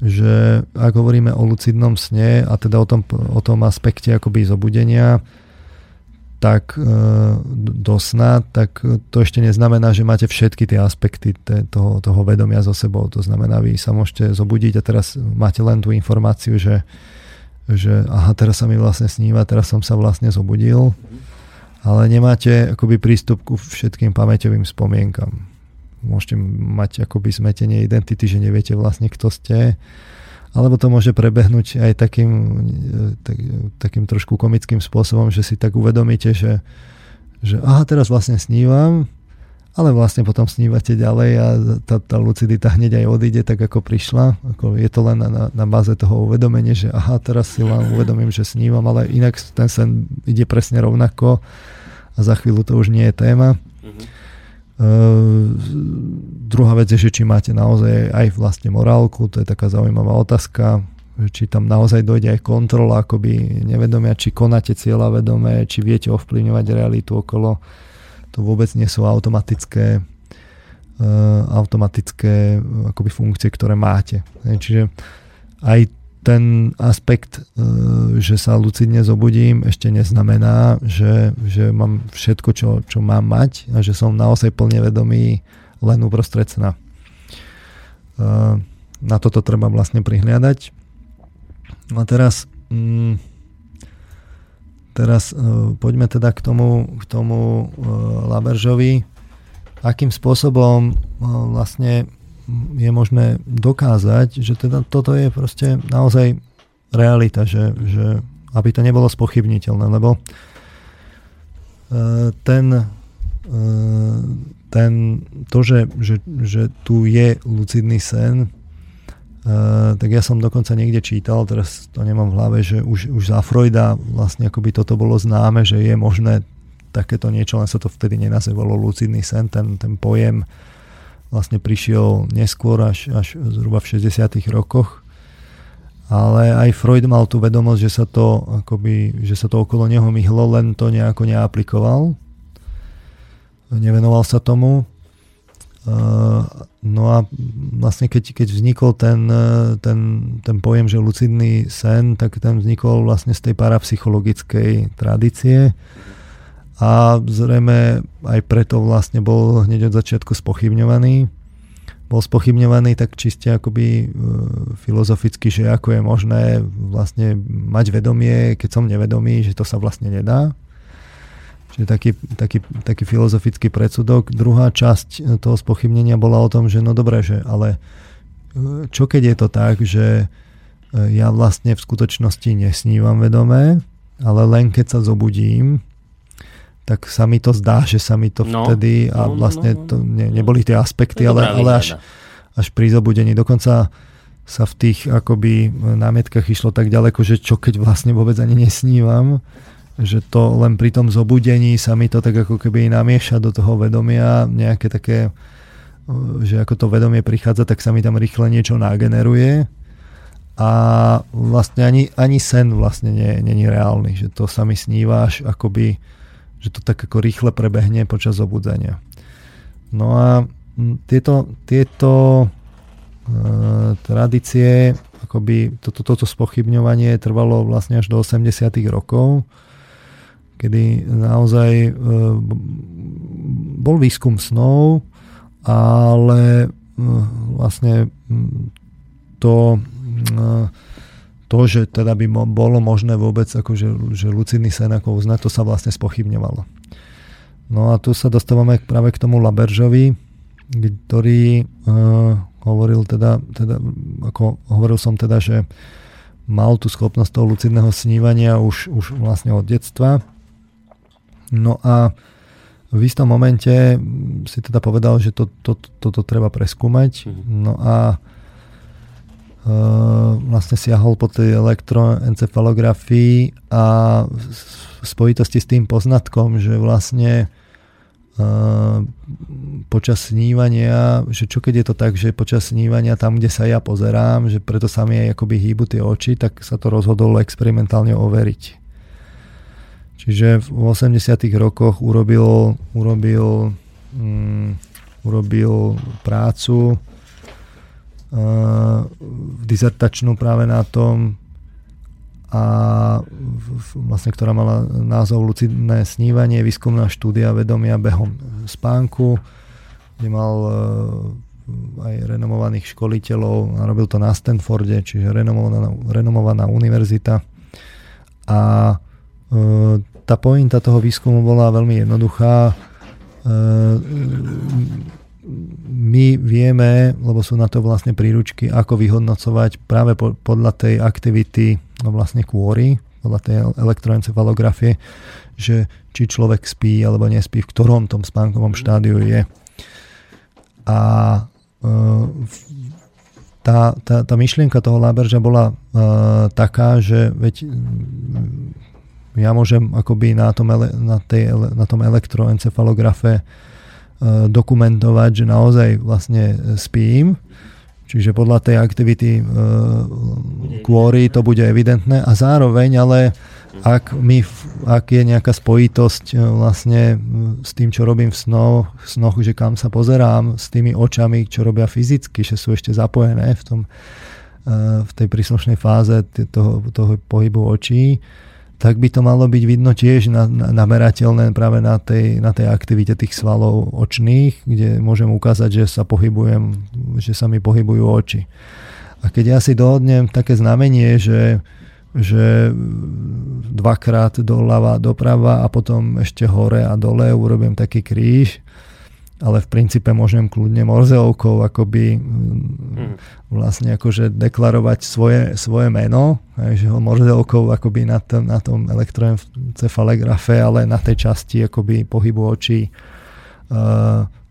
že ak hovoríme o lucidnom sne a teda o tom aspekte akoby zobudenia tak do sna, tak to ešte neznamená, že máte všetky tie aspekty toho vedomia so sebou. To znamená, vy sa môžete zobudiť a teraz máte len tú informáciu, že aha, teraz sa mi vlastne sníva, teraz som sa vlastne zobudil, ale nemáte akoby prístup ku všetkým pamäťovým spomienkam. Môžete mať akoby zmetenie identity, že neviete vlastne, kto ste. Alebo to môže prebehnúť aj takým trošku komickým spôsobom, že si tak uvedomíte, že aha, teraz vlastne snívam, ale vlastne potom snívate ďalej a tá lucidita hneď aj odíde, tak ako prišla. Je to len na báze toho uvedomenia, že aha, teraz si len uvedomím, že snívam, ale inak ten sen ide presne rovnako a za chvíľu to už nie je téma. Druhá vec je, že či máte naozaj aj vlastne morálku, to je taká zaujímavá otázka, či tam naozaj dojde aj kontrola akoby nevedomia, či konáte cieľavedomé, či viete ovplyvňovať realitu okolo, to vôbec nie sú automatické akoby funkcie, ktoré máte. Čiže aj ten aspekt, že sa lucidne zobudím, ešte neznamená, že mám všetko, čo mám mať a že som naozaj plne vedomý len uprostred sna. Na toto treba vlastne prihliadať. A teraz poďme teda k tomu LaBergeovi. Akým spôsobom vlastne je možné dokázať, že teda toto je proste naozaj realita, že aby to nebolo spochybniteľné, lebo to, že tu je lucidný sen, tak ja som dokonca niekde čítal, teraz to nemám v hlave, že už za Freuda vlastne akoby toto bolo známe, že je možné takéto niečo, len sa to vtedy nenazývalo lucidný sen, ten pojem vlastne prišiel neskôr až zhruba v 60. rokoch. Ale aj Freud mal tú vedomosť, že sa to okolo neho myhlo, len to nejako neaplikoval. Nevenoval sa tomu. No a vlastne keď vznikol ten pojem, že lucidný sen, tak ten vznikol vlastne z tej parapsychologickej tradície. A zrejme aj preto vlastne bol hneď od začiatku spochybňovaný. Bol spochybňovaný tak čiste akoby filozoficky, že ako je možné vlastne mať vedomie, keď som nevedomý, že to sa vlastne nedá. Čiže taký filozofický predsudok. Druhá časť toho spochybnenia bola o tom, že no dobré, že ale čo keď je to tak, že ja vlastne v skutočnosti nesnívam vedomé, ale len keď sa zobudím, tak sa mi to zdá, že sa mi to vtedy a vlastne to neboli tie aspekty, ale až pri zobudení. Dokonca sa v tých akoby námietkach išlo tak ďaleko, že čo keď vlastne vôbec ani nesnívam, že to len pri tom zobudení sa mi to tak ako keby namieša do toho vedomia nejaké také, že ako to vedomie prichádza, tak sa mi tam rýchle niečo nageneruje. A vlastne ani sen vlastne nie je reálny, že to sa mi sníva až akoby, že to tak ako rýchle prebehne počas zobudzania. No a tieto tradície, akoby toto spochybňovanie trvalo vlastne až do 80. rokov, kedy naozaj bol výskum snov, ale vlastne to, že teda by bolo možné vôbec, akože, že lucidný sen ako uznať, to sa vlastne spochybňovalo. No a tu sa dostávame práve k tomu LaBergeovi, ktorý hovoril teda, ako hovoril som teda, že mal tú schopnosť toho lucidného snívania už vlastne od detstva. No a v istom momente si teda povedal, že toto treba preskúmať. No a vlastne siahol po tej elektroencefalografii a v spojitosti s tým poznatkom, že vlastne počas snívania, že čo keď je to tak, že počas snívania tam, kde sa ja pozerám, že preto sa mi aj akoby hýbu tie oči, tak sa to rozhodol experimentálne overiť. Čiže v 80-tych rokoch urobil prácu dizertačnú práve na tom, a vlastne, ktorá mala názov Lucidné snívanie, výskumná štúdia vedomia behom spánku, kde mal aj renomovaných školiteľov, robil to na Stanforde, čiže renomovaná univerzita. A tá pointa toho výskumu bola veľmi jednoduchá. My vieme, lebo sú na to vlastne príručky, ako vyhodnocovať práve podľa tej aktivity vlastne kôry, podľa tej elektroencefalografie, že či človek spí alebo nespí, v ktorom tom spánkovom štádiu je. A tá myšlienka toho LaBergea bola taká, že veď ja môžem akoby na tom elektroencefalografe dokumentovať, že naozaj vlastne spím. Čiže podľa tej aktivity kôry to bude evidentné a zároveň, ale ak je nejaká spojitosť vlastne s tým, čo robím v snoch, že kam sa pozerám, s tými očami, čo robia fyzicky, že sú ešte zapojené v tej príslušnej fáze toho pohybu očí, tak by to malo byť vidno tiež namerateľné práve na tej aktivite tých svalov očných, kde môžem ukázať, že sa pohybujem, že sa mi pohybujú oči. A keď ja si dohodnem také znamenie, že dvakrát doľava, doprava a potom ešte hore a dole urobím taký kríž, ale v princípe môžem kľudne morzeovkou akoby vlastne akože deklarovať svoje meno, že ho morzeovkou akoby na tom elektroencefalografe, ale na tej časti akoby pohybu očí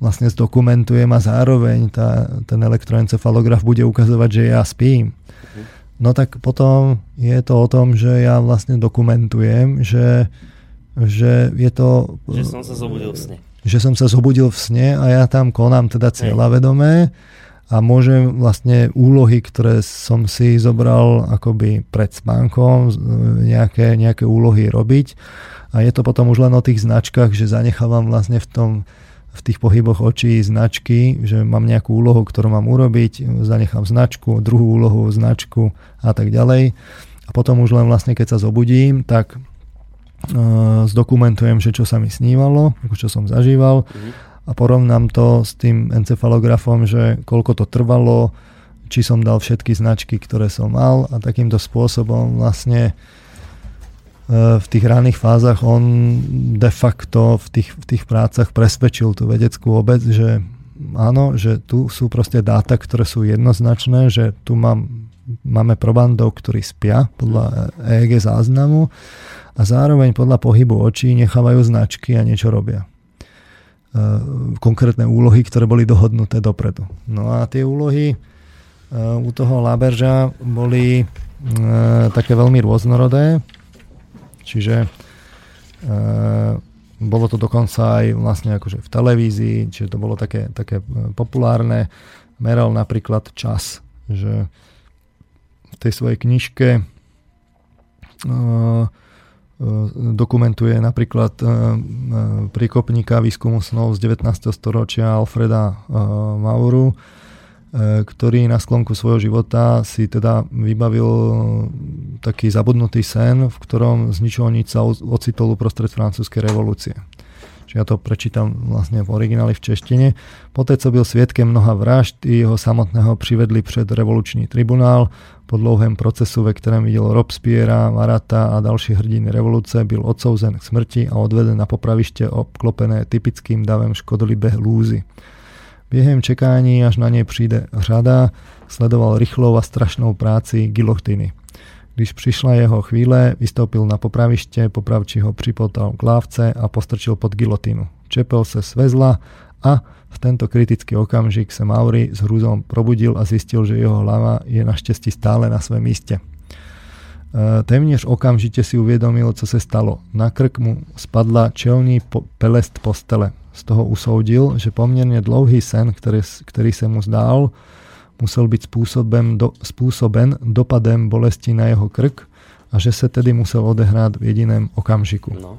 vlastne zdokumentujem a zároveň ten elektroencefalograf bude ukazovať, že ja spím. No tak potom je to o tom, že ja vlastne dokumentujem, že je to... Že som sa zobudil v sne. Že som sa zobudil v sne a ja tam konám teda cieľavedomé a môžem vlastne úlohy, ktoré som si zobral akoby pred spánkom, nejaké úlohy robiť. A je to potom už len o tých značkách, že zanechávam vlastne v tých pohyboch očí značky, že mám nejakú úlohu, ktorú mám urobiť, zanechám značku, druhú úlohu, značku a tak ďalej. A potom už len vlastne, keď sa zobudím, tak zdokumentujem, že čo sa mi snívalo, čo som zažíval a porovnám to s tým encefalografom, že koľko to trvalo, či som dal všetky značky, ktoré som mal a takýmto spôsobom vlastne v tých ranných fázach on de facto v tých prácach presvedčil tú vedeckú obec, že áno, že tu sú proste dáta, ktoré sú jednoznačné, že tu máme probandov, ktorí spia podľa EEG záznamu a zároveň podľa pohybu očí nechávajú značky a niečo robia. Konkrétne úlohy, ktoré boli dohodnuté dopredu. No a tie úlohy u toho LaBergea boli také veľmi rôznorodé, čiže bolo to dokonca aj vlastne akože v televízii, čiže to bolo také populárne. Meral napríklad čas, že v tej svojej knižke dokumentuje napríklad príkopníka výskumu snov z 19. storočia Alfreda Mauru, ktorý na sklonku svojho života si teda vybavil taký zabudnutý sen, v ktorom z ničoho nič sa ocitol uprostred francúzskej revolúcie. Čiže ja to prečítam vlastne v origináli v češtine. Poté, co byl svědkem mnoha vražd, i jeho samotného přivedli před revoluční tribunál. Po dlouhém procesu, ve kterém viděl Robespierra, Marata a další hrdiny revoluce, byl odsouzen k smrti a odveden na popraviště obklopené typickým davem škodolibé hlůzy. Během čekání, až na něj přijde řada, sledoval rychlou a strašnou práci gilotiny. Když přišla jeho chvíle, vystoupil na popraviště, popravčí ho připotal k lávce a postrčil pod gilotinu. Čepel se svezla a v tento kritický okamžik se Maury s hrúzom probudil a zistil, že jeho hlava je naštěstí stále na svém místě. Téměř okamžitě si uvědomil, co se stalo. Na krk mu spadla čelní pelest postele. Z toho usoudil, že poměrně dlouhý sen, který se mu zdál, musel být způsoben dopadem bolesti na jeho krk a že se tedy musel odehrát v jediném okamžiku. No.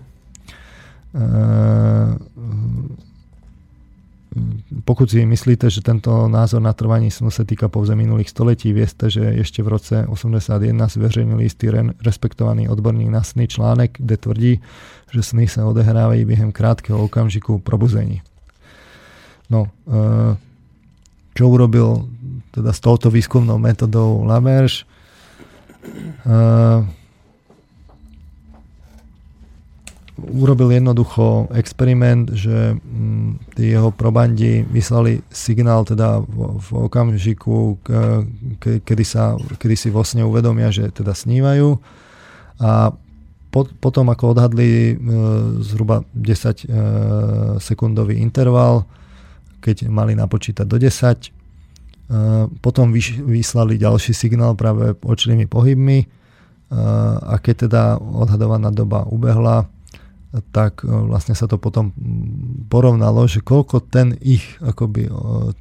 Pokud si myslíte, že tento názor na trvání snu se týká pouze minulých století, vězte, že ještě v roce 81 zveřejnil jistý respektovaný odborník na sny článek, kde tvrdí, že sny se odehrávají během krátkého okamžiku probuzení. No, čo urobil teda s touto výskumnou metodou LaBerge? Urobil jednoducho experiment, že tí jeho probandi vyslali signál teda v okamžiku, kedy si vo sne uvedomia, že teda snívajú, a potom ako odhadli zhruba 10 sekundový interval, keď mali napočítať do 10, potom vyslali ďalší signál práve očnými pohybmi, a keď teda odhadovaná doba ubehla, tak vlastne sa to potom porovnalo, že koľko ten ich, akoby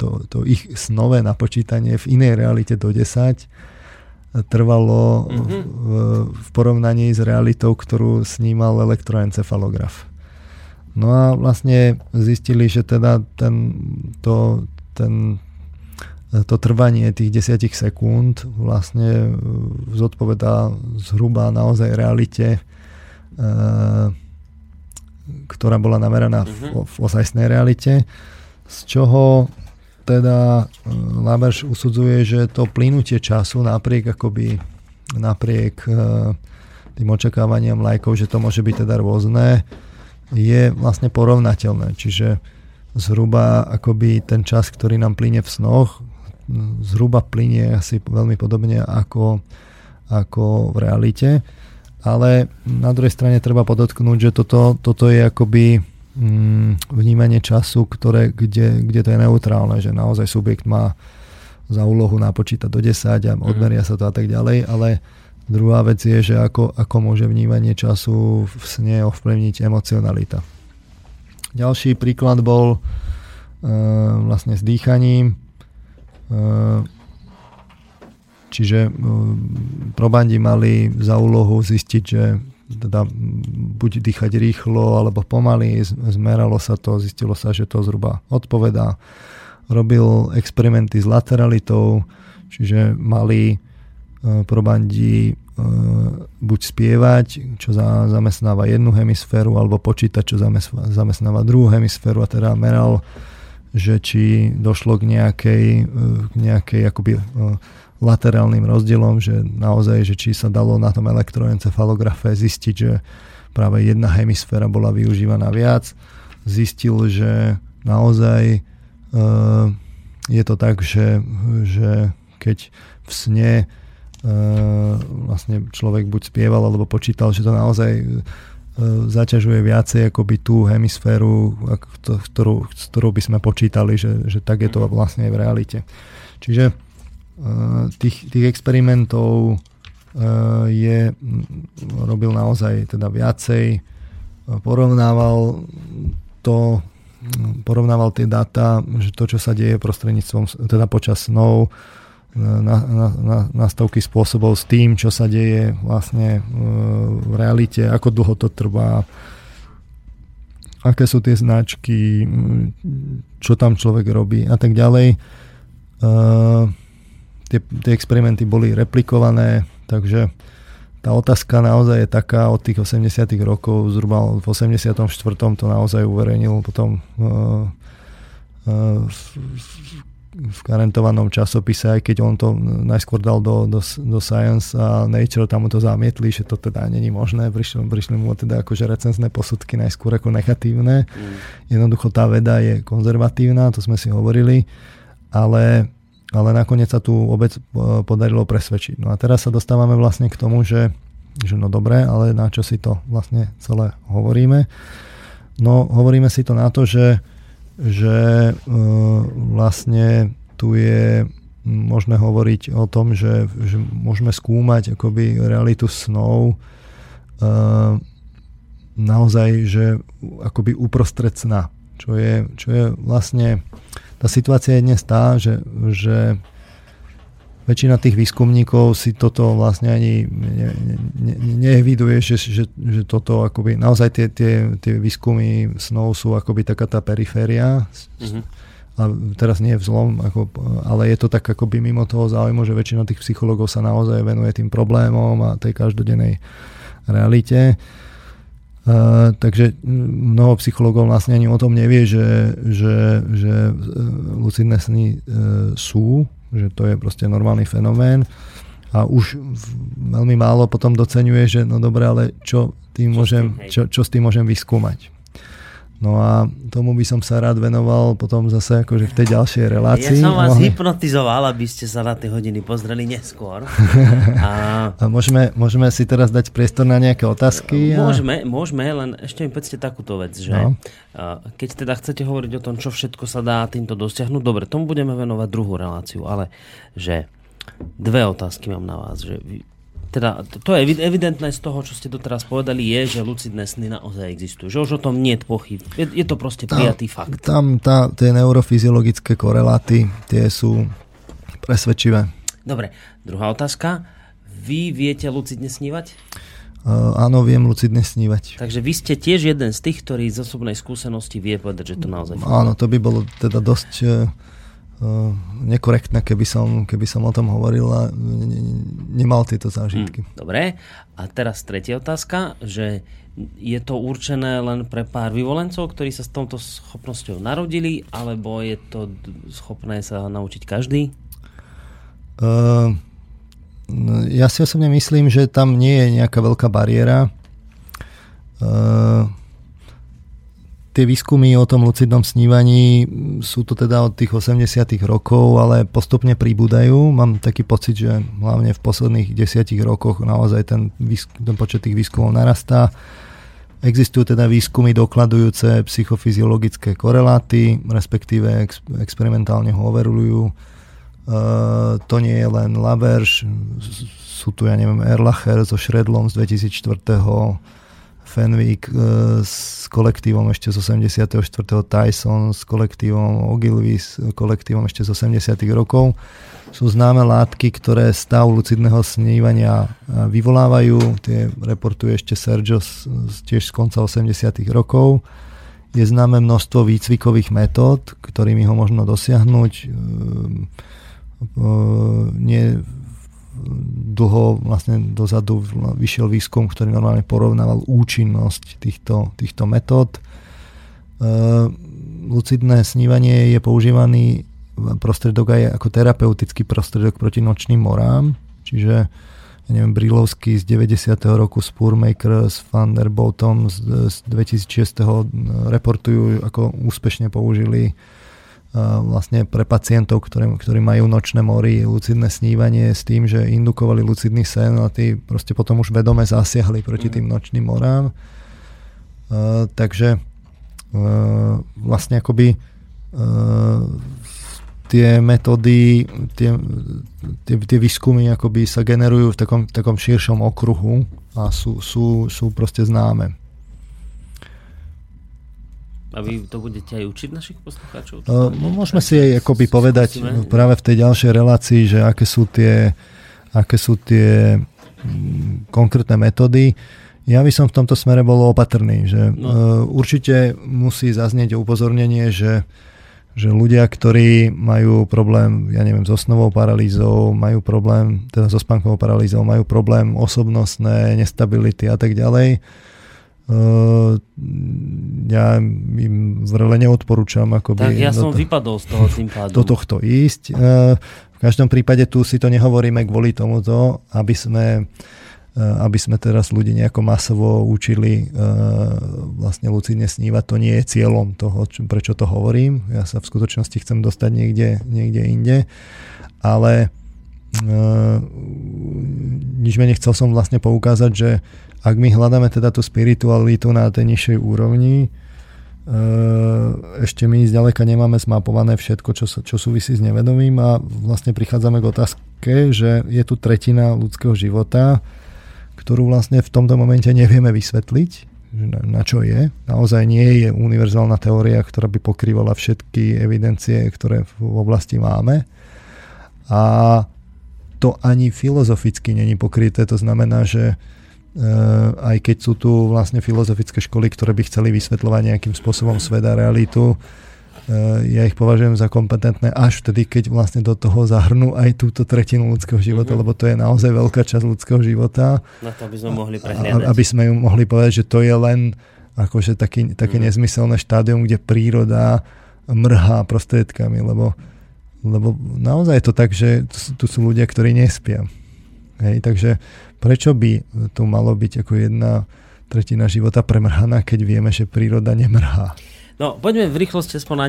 to ich snové napočítanie v inej realite do 10 trvalo v porovnaní s realitou, ktorú snímal elektroencefalograf. No a vlastne zistili, že teda to trvanie tých 10 sekúnd vlastne zodpovedá zhruba naozaj realite, ktorá bola nameraná v ozajstnej realite, z čoho teda LaBerge usudzuje, že to plynutie času napriek tým očakávaniam lajkov, že to môže byť teda rôzne, je vlastne porovnateľné. Čiže zhruba akoby ten čas, ktorý nám plyne v snoch, zhruba plynie asi veľmi podobne ako v realite. Ale na druhej strane treba podotknúť, že toto je akoby vnímanie času, kde to je neutrálne, že naozaj subjekt má za úlohu napočítať do 10 a odmeria sa to a tak ďalej, ale druhá vec je, že ako môže vnímanie času v sne ovplyvniť emocionalita. Ďalší príklad bol vlastne s dýchaním. Čiže probandi mali za úlohu zistiť, že teda buď dýchať rýchlo alebo pomaly, zmeralo sa to, zistilo sa, že to zhruba odpovedá. Robil experimenty s lateralitou, čiže mali probandi buď spievať, čo zamestnáva jednu hemisféru, alebo počítať, čo zamestnáva druhú hemisféru, a teda meral, že či došlo k nejakej akoby laterálnym rozdielom, že naozaj, že či sa dalo na tom elektroencefalografe zistiť, že práve jedna hemisféra bola využívaná viac. Zistil, že naozaj je to tak, že keď v sne vlastne človek buď spieval alebo počítal, že to naozaj zaťažuje viacej akoby tú hemisféru, s ktorou by sme počítali, že tak je to vlastne aj v realite. Čiže tých experimentov robil naozaj teda viacej, porovnával tie dáta, že to, čo sa deje prostredníctvom, teda počas snov, na stovky spôsobov s tým, čo sa deje vlastne v realite, ako dlho to trvá, aké sú tie značky, čo tam človek robí a tak ďalej. Tie experimenty boli replikované, takže tá otázka naozaj je taká od tých 80. rokov, zhruba v 84. to naozaj uverejnil potom v karentovanom časopise, aj keď on to najskôr dal do Science a Nature, tam mu to zamietli, že to teda není možné, prišli mu teda akože recenzné posudky najskôr ako negatívne. Jednoducho tá veda je konzervatívna, to sme si hovorili, ale ale nakoniec sa tu obec podarilo presvedčiť. No a teraz sa dostávame vlastne k tomu, že no dobre, ale na čo si to vlastne celé hovoríme? No hovoríme si to na to, že vlastne tu je možné hovoriť o tom, že môžeme skúmať akoby realitu snov naozaj, že akoby uprostred sna. Čo je vlastne tá situácia je dnes tá, že väčšina tých výskumníkov si toto vlastne ani neeviduje, že toto akoby naozaj tie výskumy snov sú akoby taká tá periféria. Mm-hmm. A teraz nie je vzlom, ale je to tak akoby mimo toho záujmu, že väčšina tých psychológov sa naozaj venuje tým problémom a tej každodennej realite. Takže mnoho psychológov vlastne ani o tom nevie, že lucidné sny sú, že to je proste normálny fenomén a už veľmi málo potom doceňuje, že no dobre, ale čo s tým môžem vyskúmať. No a tomu by som sa rád venoval potom zase akože v tej ďalšej relácii. Ja som vás hypnotizoval, aby ste sa na tie hodiny pozreli neskôr. A môžeme si teraz dať priestor na nejaké otázky? Môžeme, len ešte mi povedzte takúto vec, že no. Keď teda chcete hovoriť o tom, čo všetko sa dá týmto dosiahnuť, dobre, tomu budeme venovať druhú reláciu, ale že dve otázky mám na vás, že teda to je evidentné z toho, čo ste doteraz povedali, je, že lucidné sny naozaj existujú. Že už o tom nie je pochyb. Je to proste prijatý fakt. Tam tie neurofyziologické koreláty, tie sú presvedčivé. Dobre, druhá otázka. Vy viete lucidne snívať? Áno, viem lucidne snívať. Takže vy ste tiež jeden z tých, ktorý z osobnej skúsenosti vie povedať, že to naozaj... Áno, to by bolo teda dosť... nekorektné, keby som o tom hovoril a nemal tieto zážitky. Dobre. A teraz tretia otázka, že je to určené len pre pár vyvolencov, ktorí sa s touto schopnosťou narodili, alebo je to schopné sa naučiť každý? Ja si osobne myslím, že tam nie je nejaká veľká bariéra. Tie výskumy o tom lucidnom snívaní sú to teda od tých 80. rokov, ale postupne pribúdajú. Mám taký pocit, že hlavne v posledných 10 rokoch naozaj ten počet tých výskumov narastá. Existujú teda výskumy dokladujúce psychofyziologické koreláty, respektíve experimentálne ho overujú. To nie je len LaBerge, sú tu, ja neviem, Erlacher so Schredlom z 2004. Fenwick s kolektívom ešte z 84. Tyson s kolektívom Ogilvy s kolektívom ešte z 80. rokov. Sú známe látky, ktoré stav lucidného snívania vyvolávajú. Tie reportuje ešte Sergios tiež z konca 80. rokov. Je známe množstvo výcvikových metód, ktorými ho možno dosiahnuť. Nie dlho vlastne dozadu vyšiel výskum, ktorý normálne porovnával účinnosť týchto metód. Lucidné snívanie je používaný prostredok aj ako terapeutický prostredok proti nočným morám. Čiže, ja neviem, Brilovský z 90. roku, Spurmaker z Funderbottom z 2006. reportujú, ako úspešne použili vlastne pre pacientov, ktorí majú nočné mory, lucidné snívanie s tým, že indukovali lucidný sen a tí proste potom už vedome zasiahli proti tým nočným morám. Takže vlastne akoby tie metódy, tie výskumy akoby sa generujú v takom širšom okruhu a sú proste známe. A vy to budete aj učiť našich poslucháčov? Môžeme si aj akoby povedať práve v tej ďalšej relácii, že aké sú tie konkrétne metódy. Ja by som v tomto smere bol opatrný. Že určite musí zaznieť upozornenie, že ľudia, ktorí majú problém, ja neviem, so snovou paralýzou, majú problém, teda so spánkovou paralýzou, majú problém osobnostné nestability a tak ďalej, ja im vrele neodporúčam akoby tak ja som vypadol z toho tým pádom do tohto ísť. V každom prípade tu si to nehovoríme kvôli tomuto, aby sme aby sme teraz ľudí nejako masovo učili vlastne lucidne snívať. To nie je cieľom toho, prečo to hovorím. Ja sa v skutočnosti chcem dostať niekde inde. Ale nič menej chcel som vlastne poukázať, že ak my hľadáme teda tú spiritualitu na tej nižšej úrovni, ešte my zďaleka nemáme zmapované všetko, čo súvisí s nevedomým, a vlastne prichádzame k otázke, že je tu tretina ľudského života, ktorú vlastne v tomto momente nevieme vysvetliť, na čo je. Naozaj nie je univerzálna teória, ktorá by pokrývala všetky evidencie, ktoré v oblasti máme. A to ani filozoficky není pokryté. To znamená, že aj keď sú tu vlastne filozofické školy, ktoré by chceli vysvetľovať nejakým spôsobom svet a realitu, ja ich považujem za kompetentné až vtedy, keď vlastne do toho zahrnú aj túto tretinu ľudského života, lebo to je naozaj veľká časť ľudského života. Na to, aby sme mohli prehliadať. Aby sme ju mohli povedať, že to je len akože také nezmyselné štádium, kde príroda mrhá prostriedkami, lebo naozaj je to tak, že tu sú ľudia, ktorí nespia. Hej, takže prečo by to malo byť ako 1/3 života premrhaná, keď vieme, že príroda nemrhá? No, poďme v rýchlosti aspoň na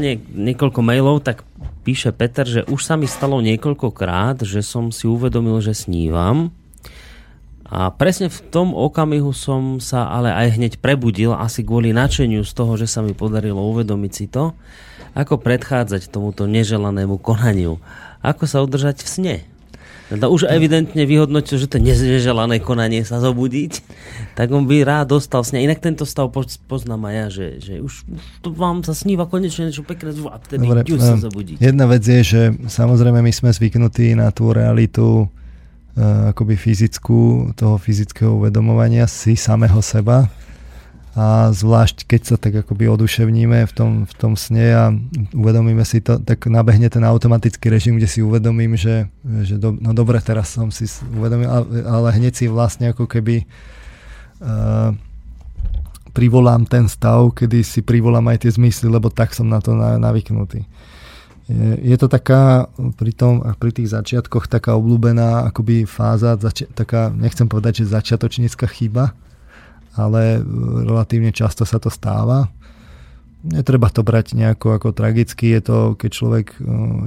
niekoľko mailov. Tak píše Peter, že už sa mi stalo niekoľkokrát, že som si uvedomil, že snívam. A presne v tom okamihu som sa ale aj hneď prebudil, asi kvôli nadšeniu z toho, že sa mi podarilo uvedomiť si to. Ako predchádzať tomuto neželanému konaniu? Ako sa udržať v sne? Teda už evidentne vyhodnotil, že to neželané konanie sa zobudiť, tak on by rád dostal sne. Inak tento stav poznám aj ja, že už to vám sa sníva konečne niečo pekné a vtedy ju sa zobudí. Jedna vec je, že samozrejme my sme zvyknutí na tú realitu akoby fyzickú, toho fyzického uvedomovania si samého seba, a zvlášť keď sa tak akoby oduševníme v tom sne a uvedomíme si to, tak nabehne ten automatický režim, kde si uvedomím, že dobre, teraz som si uvedomil, ale hneď si vlastne ako keby privolám ten stav, kedy si privolám aj tie zmysly, lebo tak som na to navyknutý. Je to taká pri tých začiatkoch taká obľúbená akoby fáza, taká, nechcem povedať, že začiatočnícka chyba, ale relatívne často sa to stáva. Netreba to brať nejako ako tragicky, je to, keď človek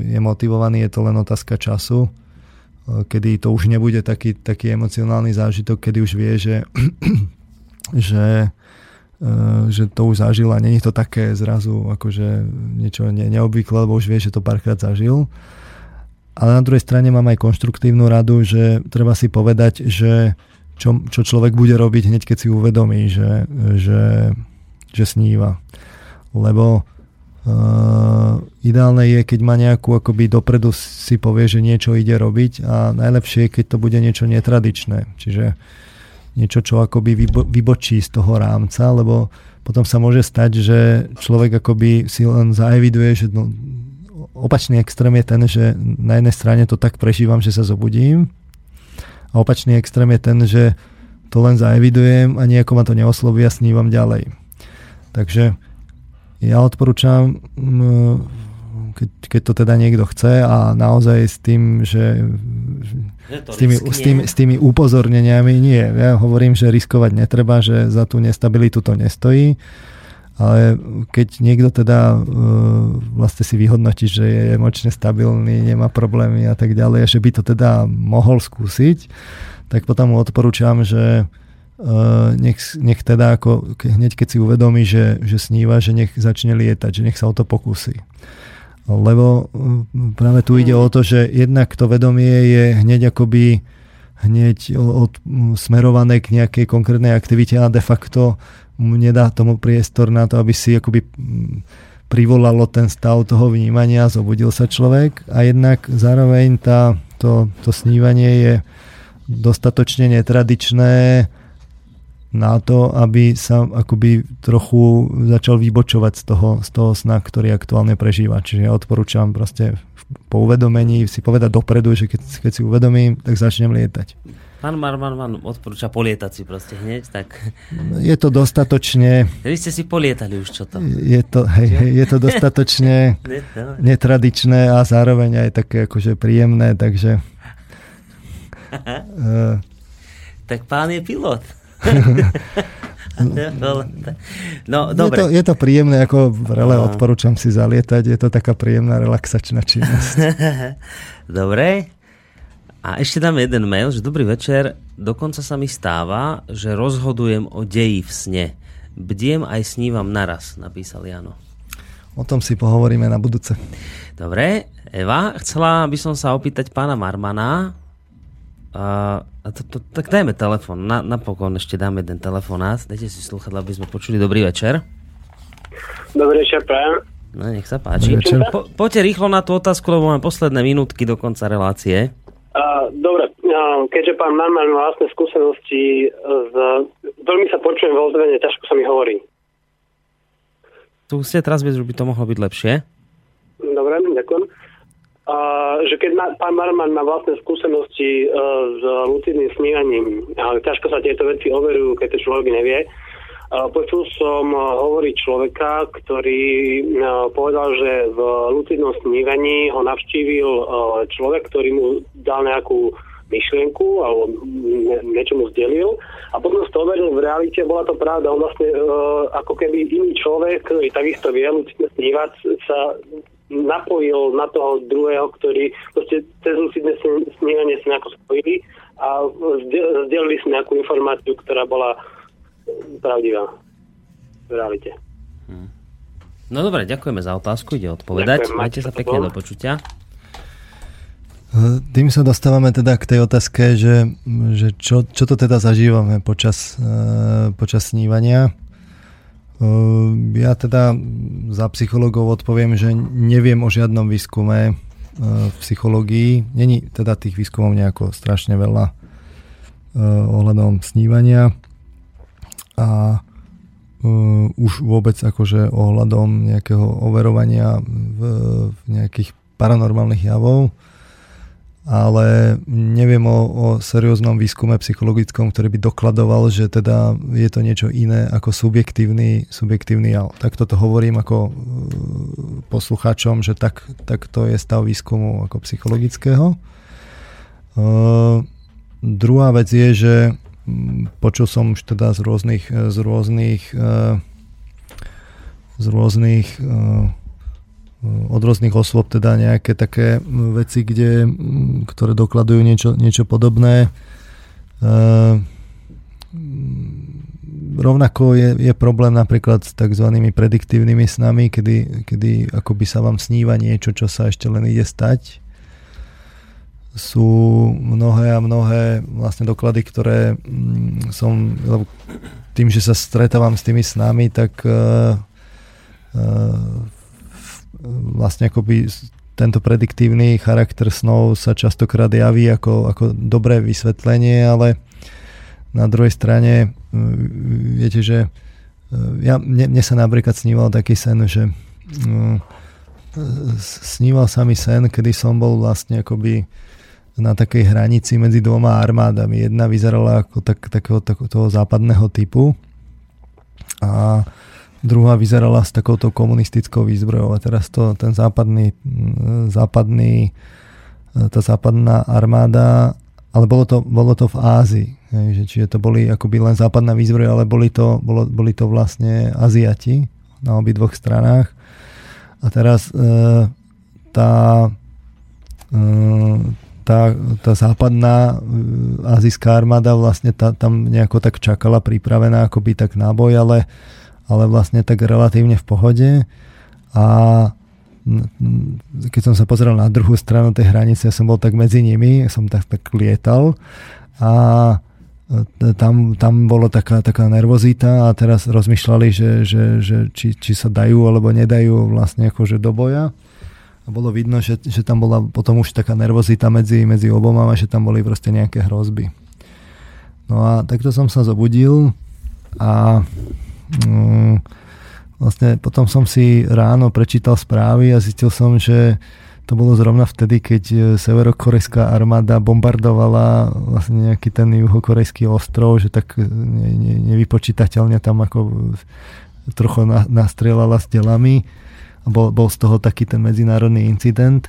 je motivovaný, je to len otázka času, kedy to už nebude taký emocionálny zážitok, kedy už vie, že to už zažil a nie je to také zrazu akože niečo neobvyklé, lebo už vie, že to párkrát zažil. Ale na druhej strane mám aj konštruktívnu radu, že treba si povedať, že čo človek bude robiť hneď, keď si uvedomí, že sníva. Lebo ideálne je, keď má nejakú, akoby dopredu si povie, že niečo ide robiť, a najlepšie je, keď to bude niečo netradičné. Čiže niečo, čo akoby vybočí z toho rámca, lebo potom sa môže stať, že človek akoby si len zaeviduje, že no, opačný extrém je ten, že na jednej strane to tak prežívam, že sa zobudím, a opačný extrém je ten, že to len zaevidujem a nejako ma to neosloví a snívam ďalej. Takže ja odporúčam, keď to teda niekto chce a naozaj s tým, že s tými upozorneniami nie. Ja hovorím, že riskovať netreba, že za tú nestabilitu to nestojí, ale keď niekto teda vlastne si vyhodnotí, že je emočne stabilný, nemá problémy a tak ďalej, že by to teda mohol skúsiť, tak potom mu odporúčam, že nech teda ako hneď keď si uvedomí, že sníva, že nech začne lietať, že nech sa o to pokúsi. Lebo práve tu ide o to, že jednak to vedomie je hneď akoby smerované k nejakej konkrétnej aktivite a de facto mu nedá tomu priestor na to, aby si akoby privolalo ten stav toho vnímania, zobudil sa človek, a jednak zároveň to snívanie je dostatočne netradičné na to, aby sa akoby trochu začal vybočovať z toho sna, ktorý aktuálne prežíva. Čiže ja odporúčam proste po uvedomení si povedať dopredu, že keď si uvedomím, tak začnem lietať. Pán Marman odporúča polietať si proste hneď, tak... Je to dostatočne... Vy ste si polietali už, čo to? Je to dostatočne netradičné a zároveň aj také akože príjemné, takže... tak pán je pilot. No, dobre. Je to príjemné, ako rele odporúčam si zalietať, je to taká príjemná relaxačná činnosť. Dobre. A ešte dám jeden mail, že dobrý večer, dokonca sa mi stáva, že rozhodujem o deji v sne. Bdiem aj snívam naraz, napísal Jano. O tom si pohovoríme na budúce. Dobre, Eva, chcela by som sa opýtať pána Marmana. Tak dajme telefon. Napokon ešte dáme jeden telefonát. Dajte si slúchadlá, aby sme počuli. Dobrý večer. Dobrý večer, pán. No, nech sa páči. Poďte rýchlo na tú otázku, lebo máme posledné minútky do konca relácie. Dobre, keďže pán Marman má vlastné skúsenosti, veľmi sa počujem vo ozvene, ťažko sa mi hovorí. Tu ste teraz vieš, že by to mohlo byť lepšie. Dobre, ďakujem. Že keď pán Marman má vlastné skúsenosti s lucidným snívaním, ťažko sa tieto veci overujú, keď to človek nevie. Počul som hovoriť človeka, ktorý povedal, že v lucidnom snívaní ho navštívil človek, ktorý mu dal nejakú myšlienku alebo niečo mu zdelil a potom z toho veril v realite, bola to pravda, on vlastne ako keby iný človek, ktorý takisto vie lucidne snívať, sa napojil na toho druhého, ktorý proste cez lucidné snívanie sa nejako spojili a zdelili si nejakú informáciu, ktorá bola pravdivá v realite. No dobre, ďakujeme za otázku, ide odpovedať. Majte sa pekne, do počutia. Tým sa dostávame teda k tej otázke, že čo to teda zažívame počas snívania. Ja teda za psychologov odpoviem, že neviem o žiadnom výskume v psychológii. Není teda tých výskumov nejako strašne veľa ohľadom snívania a už vôbec akože ohľadom nejakého overovania v nejakých paranormálnych javov. Ale neviem o serióznom výskume psychologickom, ktorý by dokladoval, že teda je to niečo iné ako subjektívny jav. Tak toto hovorím ako poslucháčom, že tak to je stav výskumu ako psychologického. Druhá vec je, že počul som už teda od rôznych osôb teda nejaké také veci, ktoré dokladujú niečo podobné. Rovnako je problém napríklad s takzvanými prediktívnymi snami, kedy akoby sa vám sníva niečo, čo sa ešte len ide stať. Sú mnohé vlastne doklady, ktoré som tým, že sa stretávam s tými snami, tak vlastne akoby tento prediktívny charakter snov sa častokrát javí ako dobré vysvetlenie, ale na druhej strane viete, že mne sa napríklad sníval taký sen, že sníval sa mi sen, kedy som bol vlastne akoby na takej hranici medzi dvoma armádami. Jedna vyzerala ako takého západného typu a druhá vyzerala s takouto komunistickou výzbrojou. A teraz ten tá západná armáda, ale bolo to v Ázii. Čiže to boli akoby len západná výzbroj, ale boli to vlastne Aziati na obidvoch stranách. A teraz tá západná azijská armáda vlastne tam nejako tak čakala pripravená akoby tak na boj, ale vlastne tak relatívne v pohode a keď som sa pozrel na druhú stranu tej hranice, ja som bol tak medzi nimi, som tak lietal a tam bolo taká nervozita a teraz rozmýšľali, že či sa dajú alebo nedajú vlastne akože do boja a bolo vidno, že tam bola potom už taká nervozita medzi oboma a že tam boli proste nejaké hrozby. No a takto som sa zobudil a vlastne potom som si ráno prečítal správy a zistil som, že to bolo zrovna vtedy, keď severokorejská armáda bombardovala vlastne nejaký ten juhokorejský ostrov, že tak nevypočítateľne tam ako trochu nastrelala s telami a bol z toho taký ten medzinárodný incident.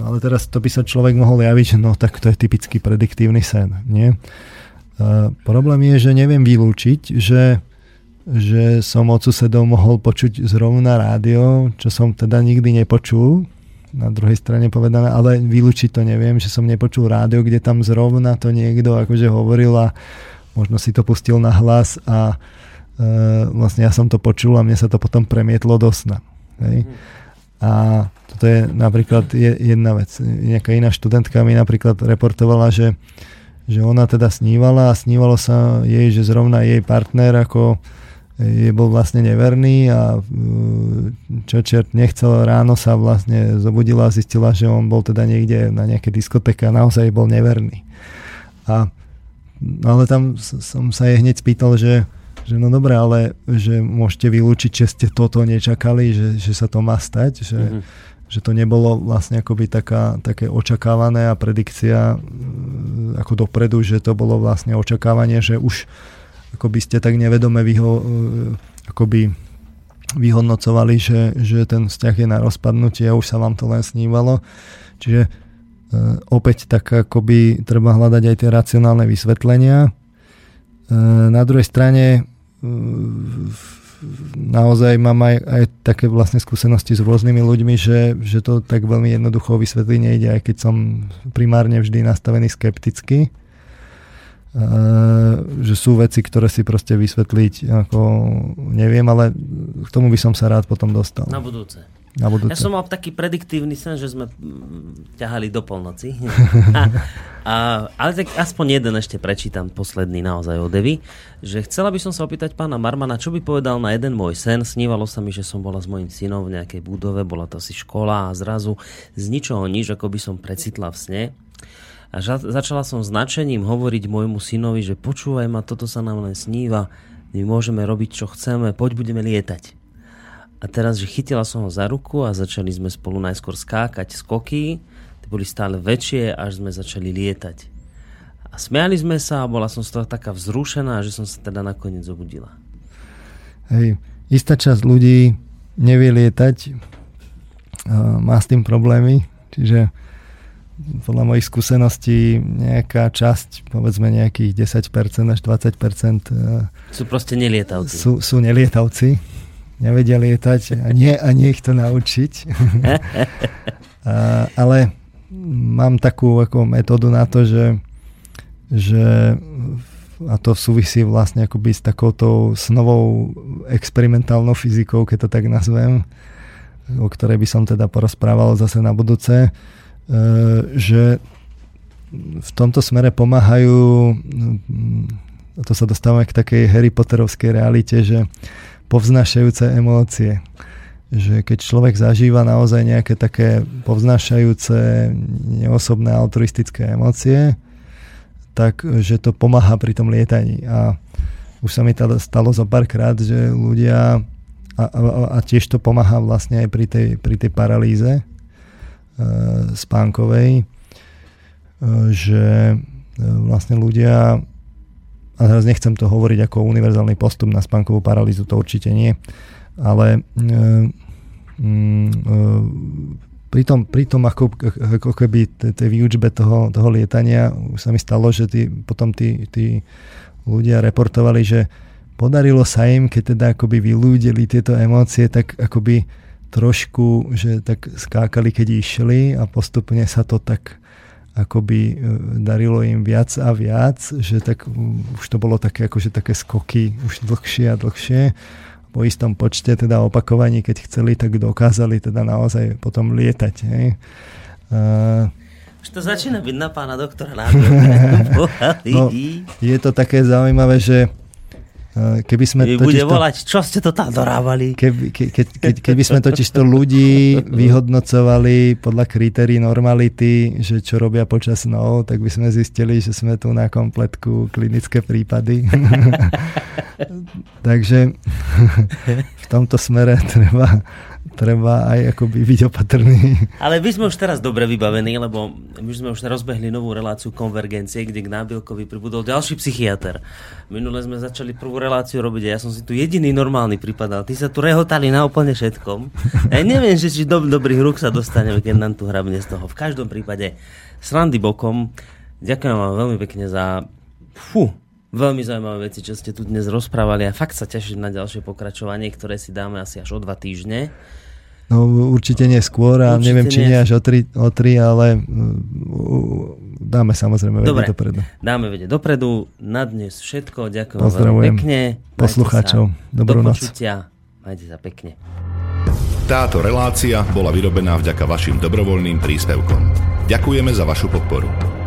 No ale teraz to by sa človek mohol javiť, že no tak to je typický prediktívny sen, nie? Problém je, že neviem vylúčiť, že som od susedov mohol počuť zrovna rádio, čo som teda nikdy nepočul. Na druhej strane povedané, ale vylúčiť to neviem, že som nepočul rádio, kde tam zrovna to niekto akože hovoril a možno si to pustil na hlas a vlastne ja som to počul a mne sa to potom premietlo do sna. Hej? A toto je napríklad jedna vec. Nejaká iná študentka mi napríklad reportovala, že ona teda snívala a snívalo sa jej, že zrovna jej partner ako je bol vlastne neverný a čo čert nechcel, ráno sa vlastne zobudila a zistila, že on bol teda niekde na nejaké diskotéke a naozaj bol neverný. Ale tam som sa jej hneď spýtal, že no dobre, ale že môžete vylúčiť, že ste toto nečakali, že sa to má stať, že to nebolo vlastne akoby také očakávané a predikcia ako dopredu, že to bolo vlastne očakávanie, že už akoby ste tak nevedome vyhodnocovali, že ten vzťah je na rozpadnutie a už sa vám to len snívalo. Čiže opäť tak akoby treba hľadať aj tie racionálne vysvetlenia. Na druhej strane naozaj mám aj také vlastne skúsenosti s rôznymi ľuďmi, že to tak veľmi jednoducho vysvetliť nejde, aj keď som primárne vždy nastavený skepticky. Že sú veci, ktoré si proste vysvetliť ako neviem, ale k tomu by som sa rád potom dostal. Na budúce. Ja som mal taký prediktívny sen, že sme ťahali do polnoci. Ale tak aspoň jeden ešte prečítam, posledný naozaj od Evy, že chcela by som sa opýtať pána Marmana, čo by povedal na jeden môj sen. Snívalo sa mi, že som bola s mojím synom v nejakej budove, bola to asi škola a zrazu z ničoho nič, ako by som precitla v sne. A začala som značením hovoriť môjmu synovi, že počúvaj ma, toto sa nám len sníva, my môžeme robiť, čo chceme, poď budeme lietať. A teraz, že chytila som ho za ruku a začali sme spolu najskôr skákať skoky, tie boli stále väčšie, až sme začali lietať. A smiali sme sa a bola som z toho taká vzrušená, že som sa teda nakoniec zobudila. Hej, istá časť ľudí nevie lietať, má s tým problémy, čiže podľa mojich skúseností nejaká časť, povedzme nejakých 10% až 20% sú proste nelietavci. Sú nelietavci, nevedia lietať a nie ich to naučiť. Ale mám takú ako metódu na to, že a to súvisí vlastne akoby s takoutou snovou experimentálnou fyzikou, keď to tak nazvem, o ktorej by som teda porozprával zase na budúce, že v tomto smere pomáhajú, a to sa dostávame k takej Harry Potterovskej realite, že povznášajúce emócie. Že keď človek zažíva naozaj nejaké také povznášajúce, neosobné, altruistické emócie, tak že to pomáha pri tom lietaní. A už sa mi to stalo zo párkrát, že ľudia a tiež to pomáha vlastne aj pri tej paralýze spánkovej, že vlastne ľudia, a teraz nechcem to hovoriť ako univerzálny postup na spánkovú paralýzu, to určite nie, ale pri tom ako keby tej výučbe toho lietania už sa mi stalo, že potom tí ľudia reportovali, že podarilo sa im, keď teda akoby vyľúdili tieto emócie, tak akoby trošku, že tak skákali, keď išli a postupne sa to tak akoby darilo im viac a viac, že tak už to bolo také, akože také skoky už dlhšie a dlhšie. Po istom počte teda opakovaní, keď chceli, tak dokázali teda naozaj potom lietať. Hej. Už to začína byť na pána doktora Nabielka. No, je to také zaujímavé, že keby sme bude volať, čo ste to tam dorávali. Keby sme totižto ľudí vyhodnocovali podľa kritérií normality, že čo robia počas snov, tak by sme zistili, že sme tu na kompletku klinické prípady. Takže v tomto smere treba aj akoby byť opatrný. Ale my sme už teraz dobre vybavení, lebo my sme už rozbehli novú reláciu konvergencie, kde k Nabielkovi pribudol ďalší psychiatr. Minule sme začali prvú reláciu robiť a ja som si tu jediný normálny pripadal. Ty sa tu rehotali na úplne všetkom. Ja neviem, že či do dobrých rúk sa dostaneme, keď nám tu hrabne z toho. V každom prípade srandy bokom. Ďakujem vám veľmi pekne za Veľmi zaujímavé veci, čo ste tu dnes rozprávali a fakt sa teším na ďalšie pokračovanie, ktoré si dáme asi až o 2 týždne. No určite neskôr a určite neviem, či nie až o tri, ale dáme samozrejme vedieť dopredu. Dáme vedieť dopredu. Na dnes všetko. Ďakujem veľmi pekne. Poslucháčov. Dobrú noc. Do počutia. Majte sa pekne. Táto relácia bola vyrobená vďaka vašim dobrovoľným príspevkom. Ďakujeme za vašu podporu.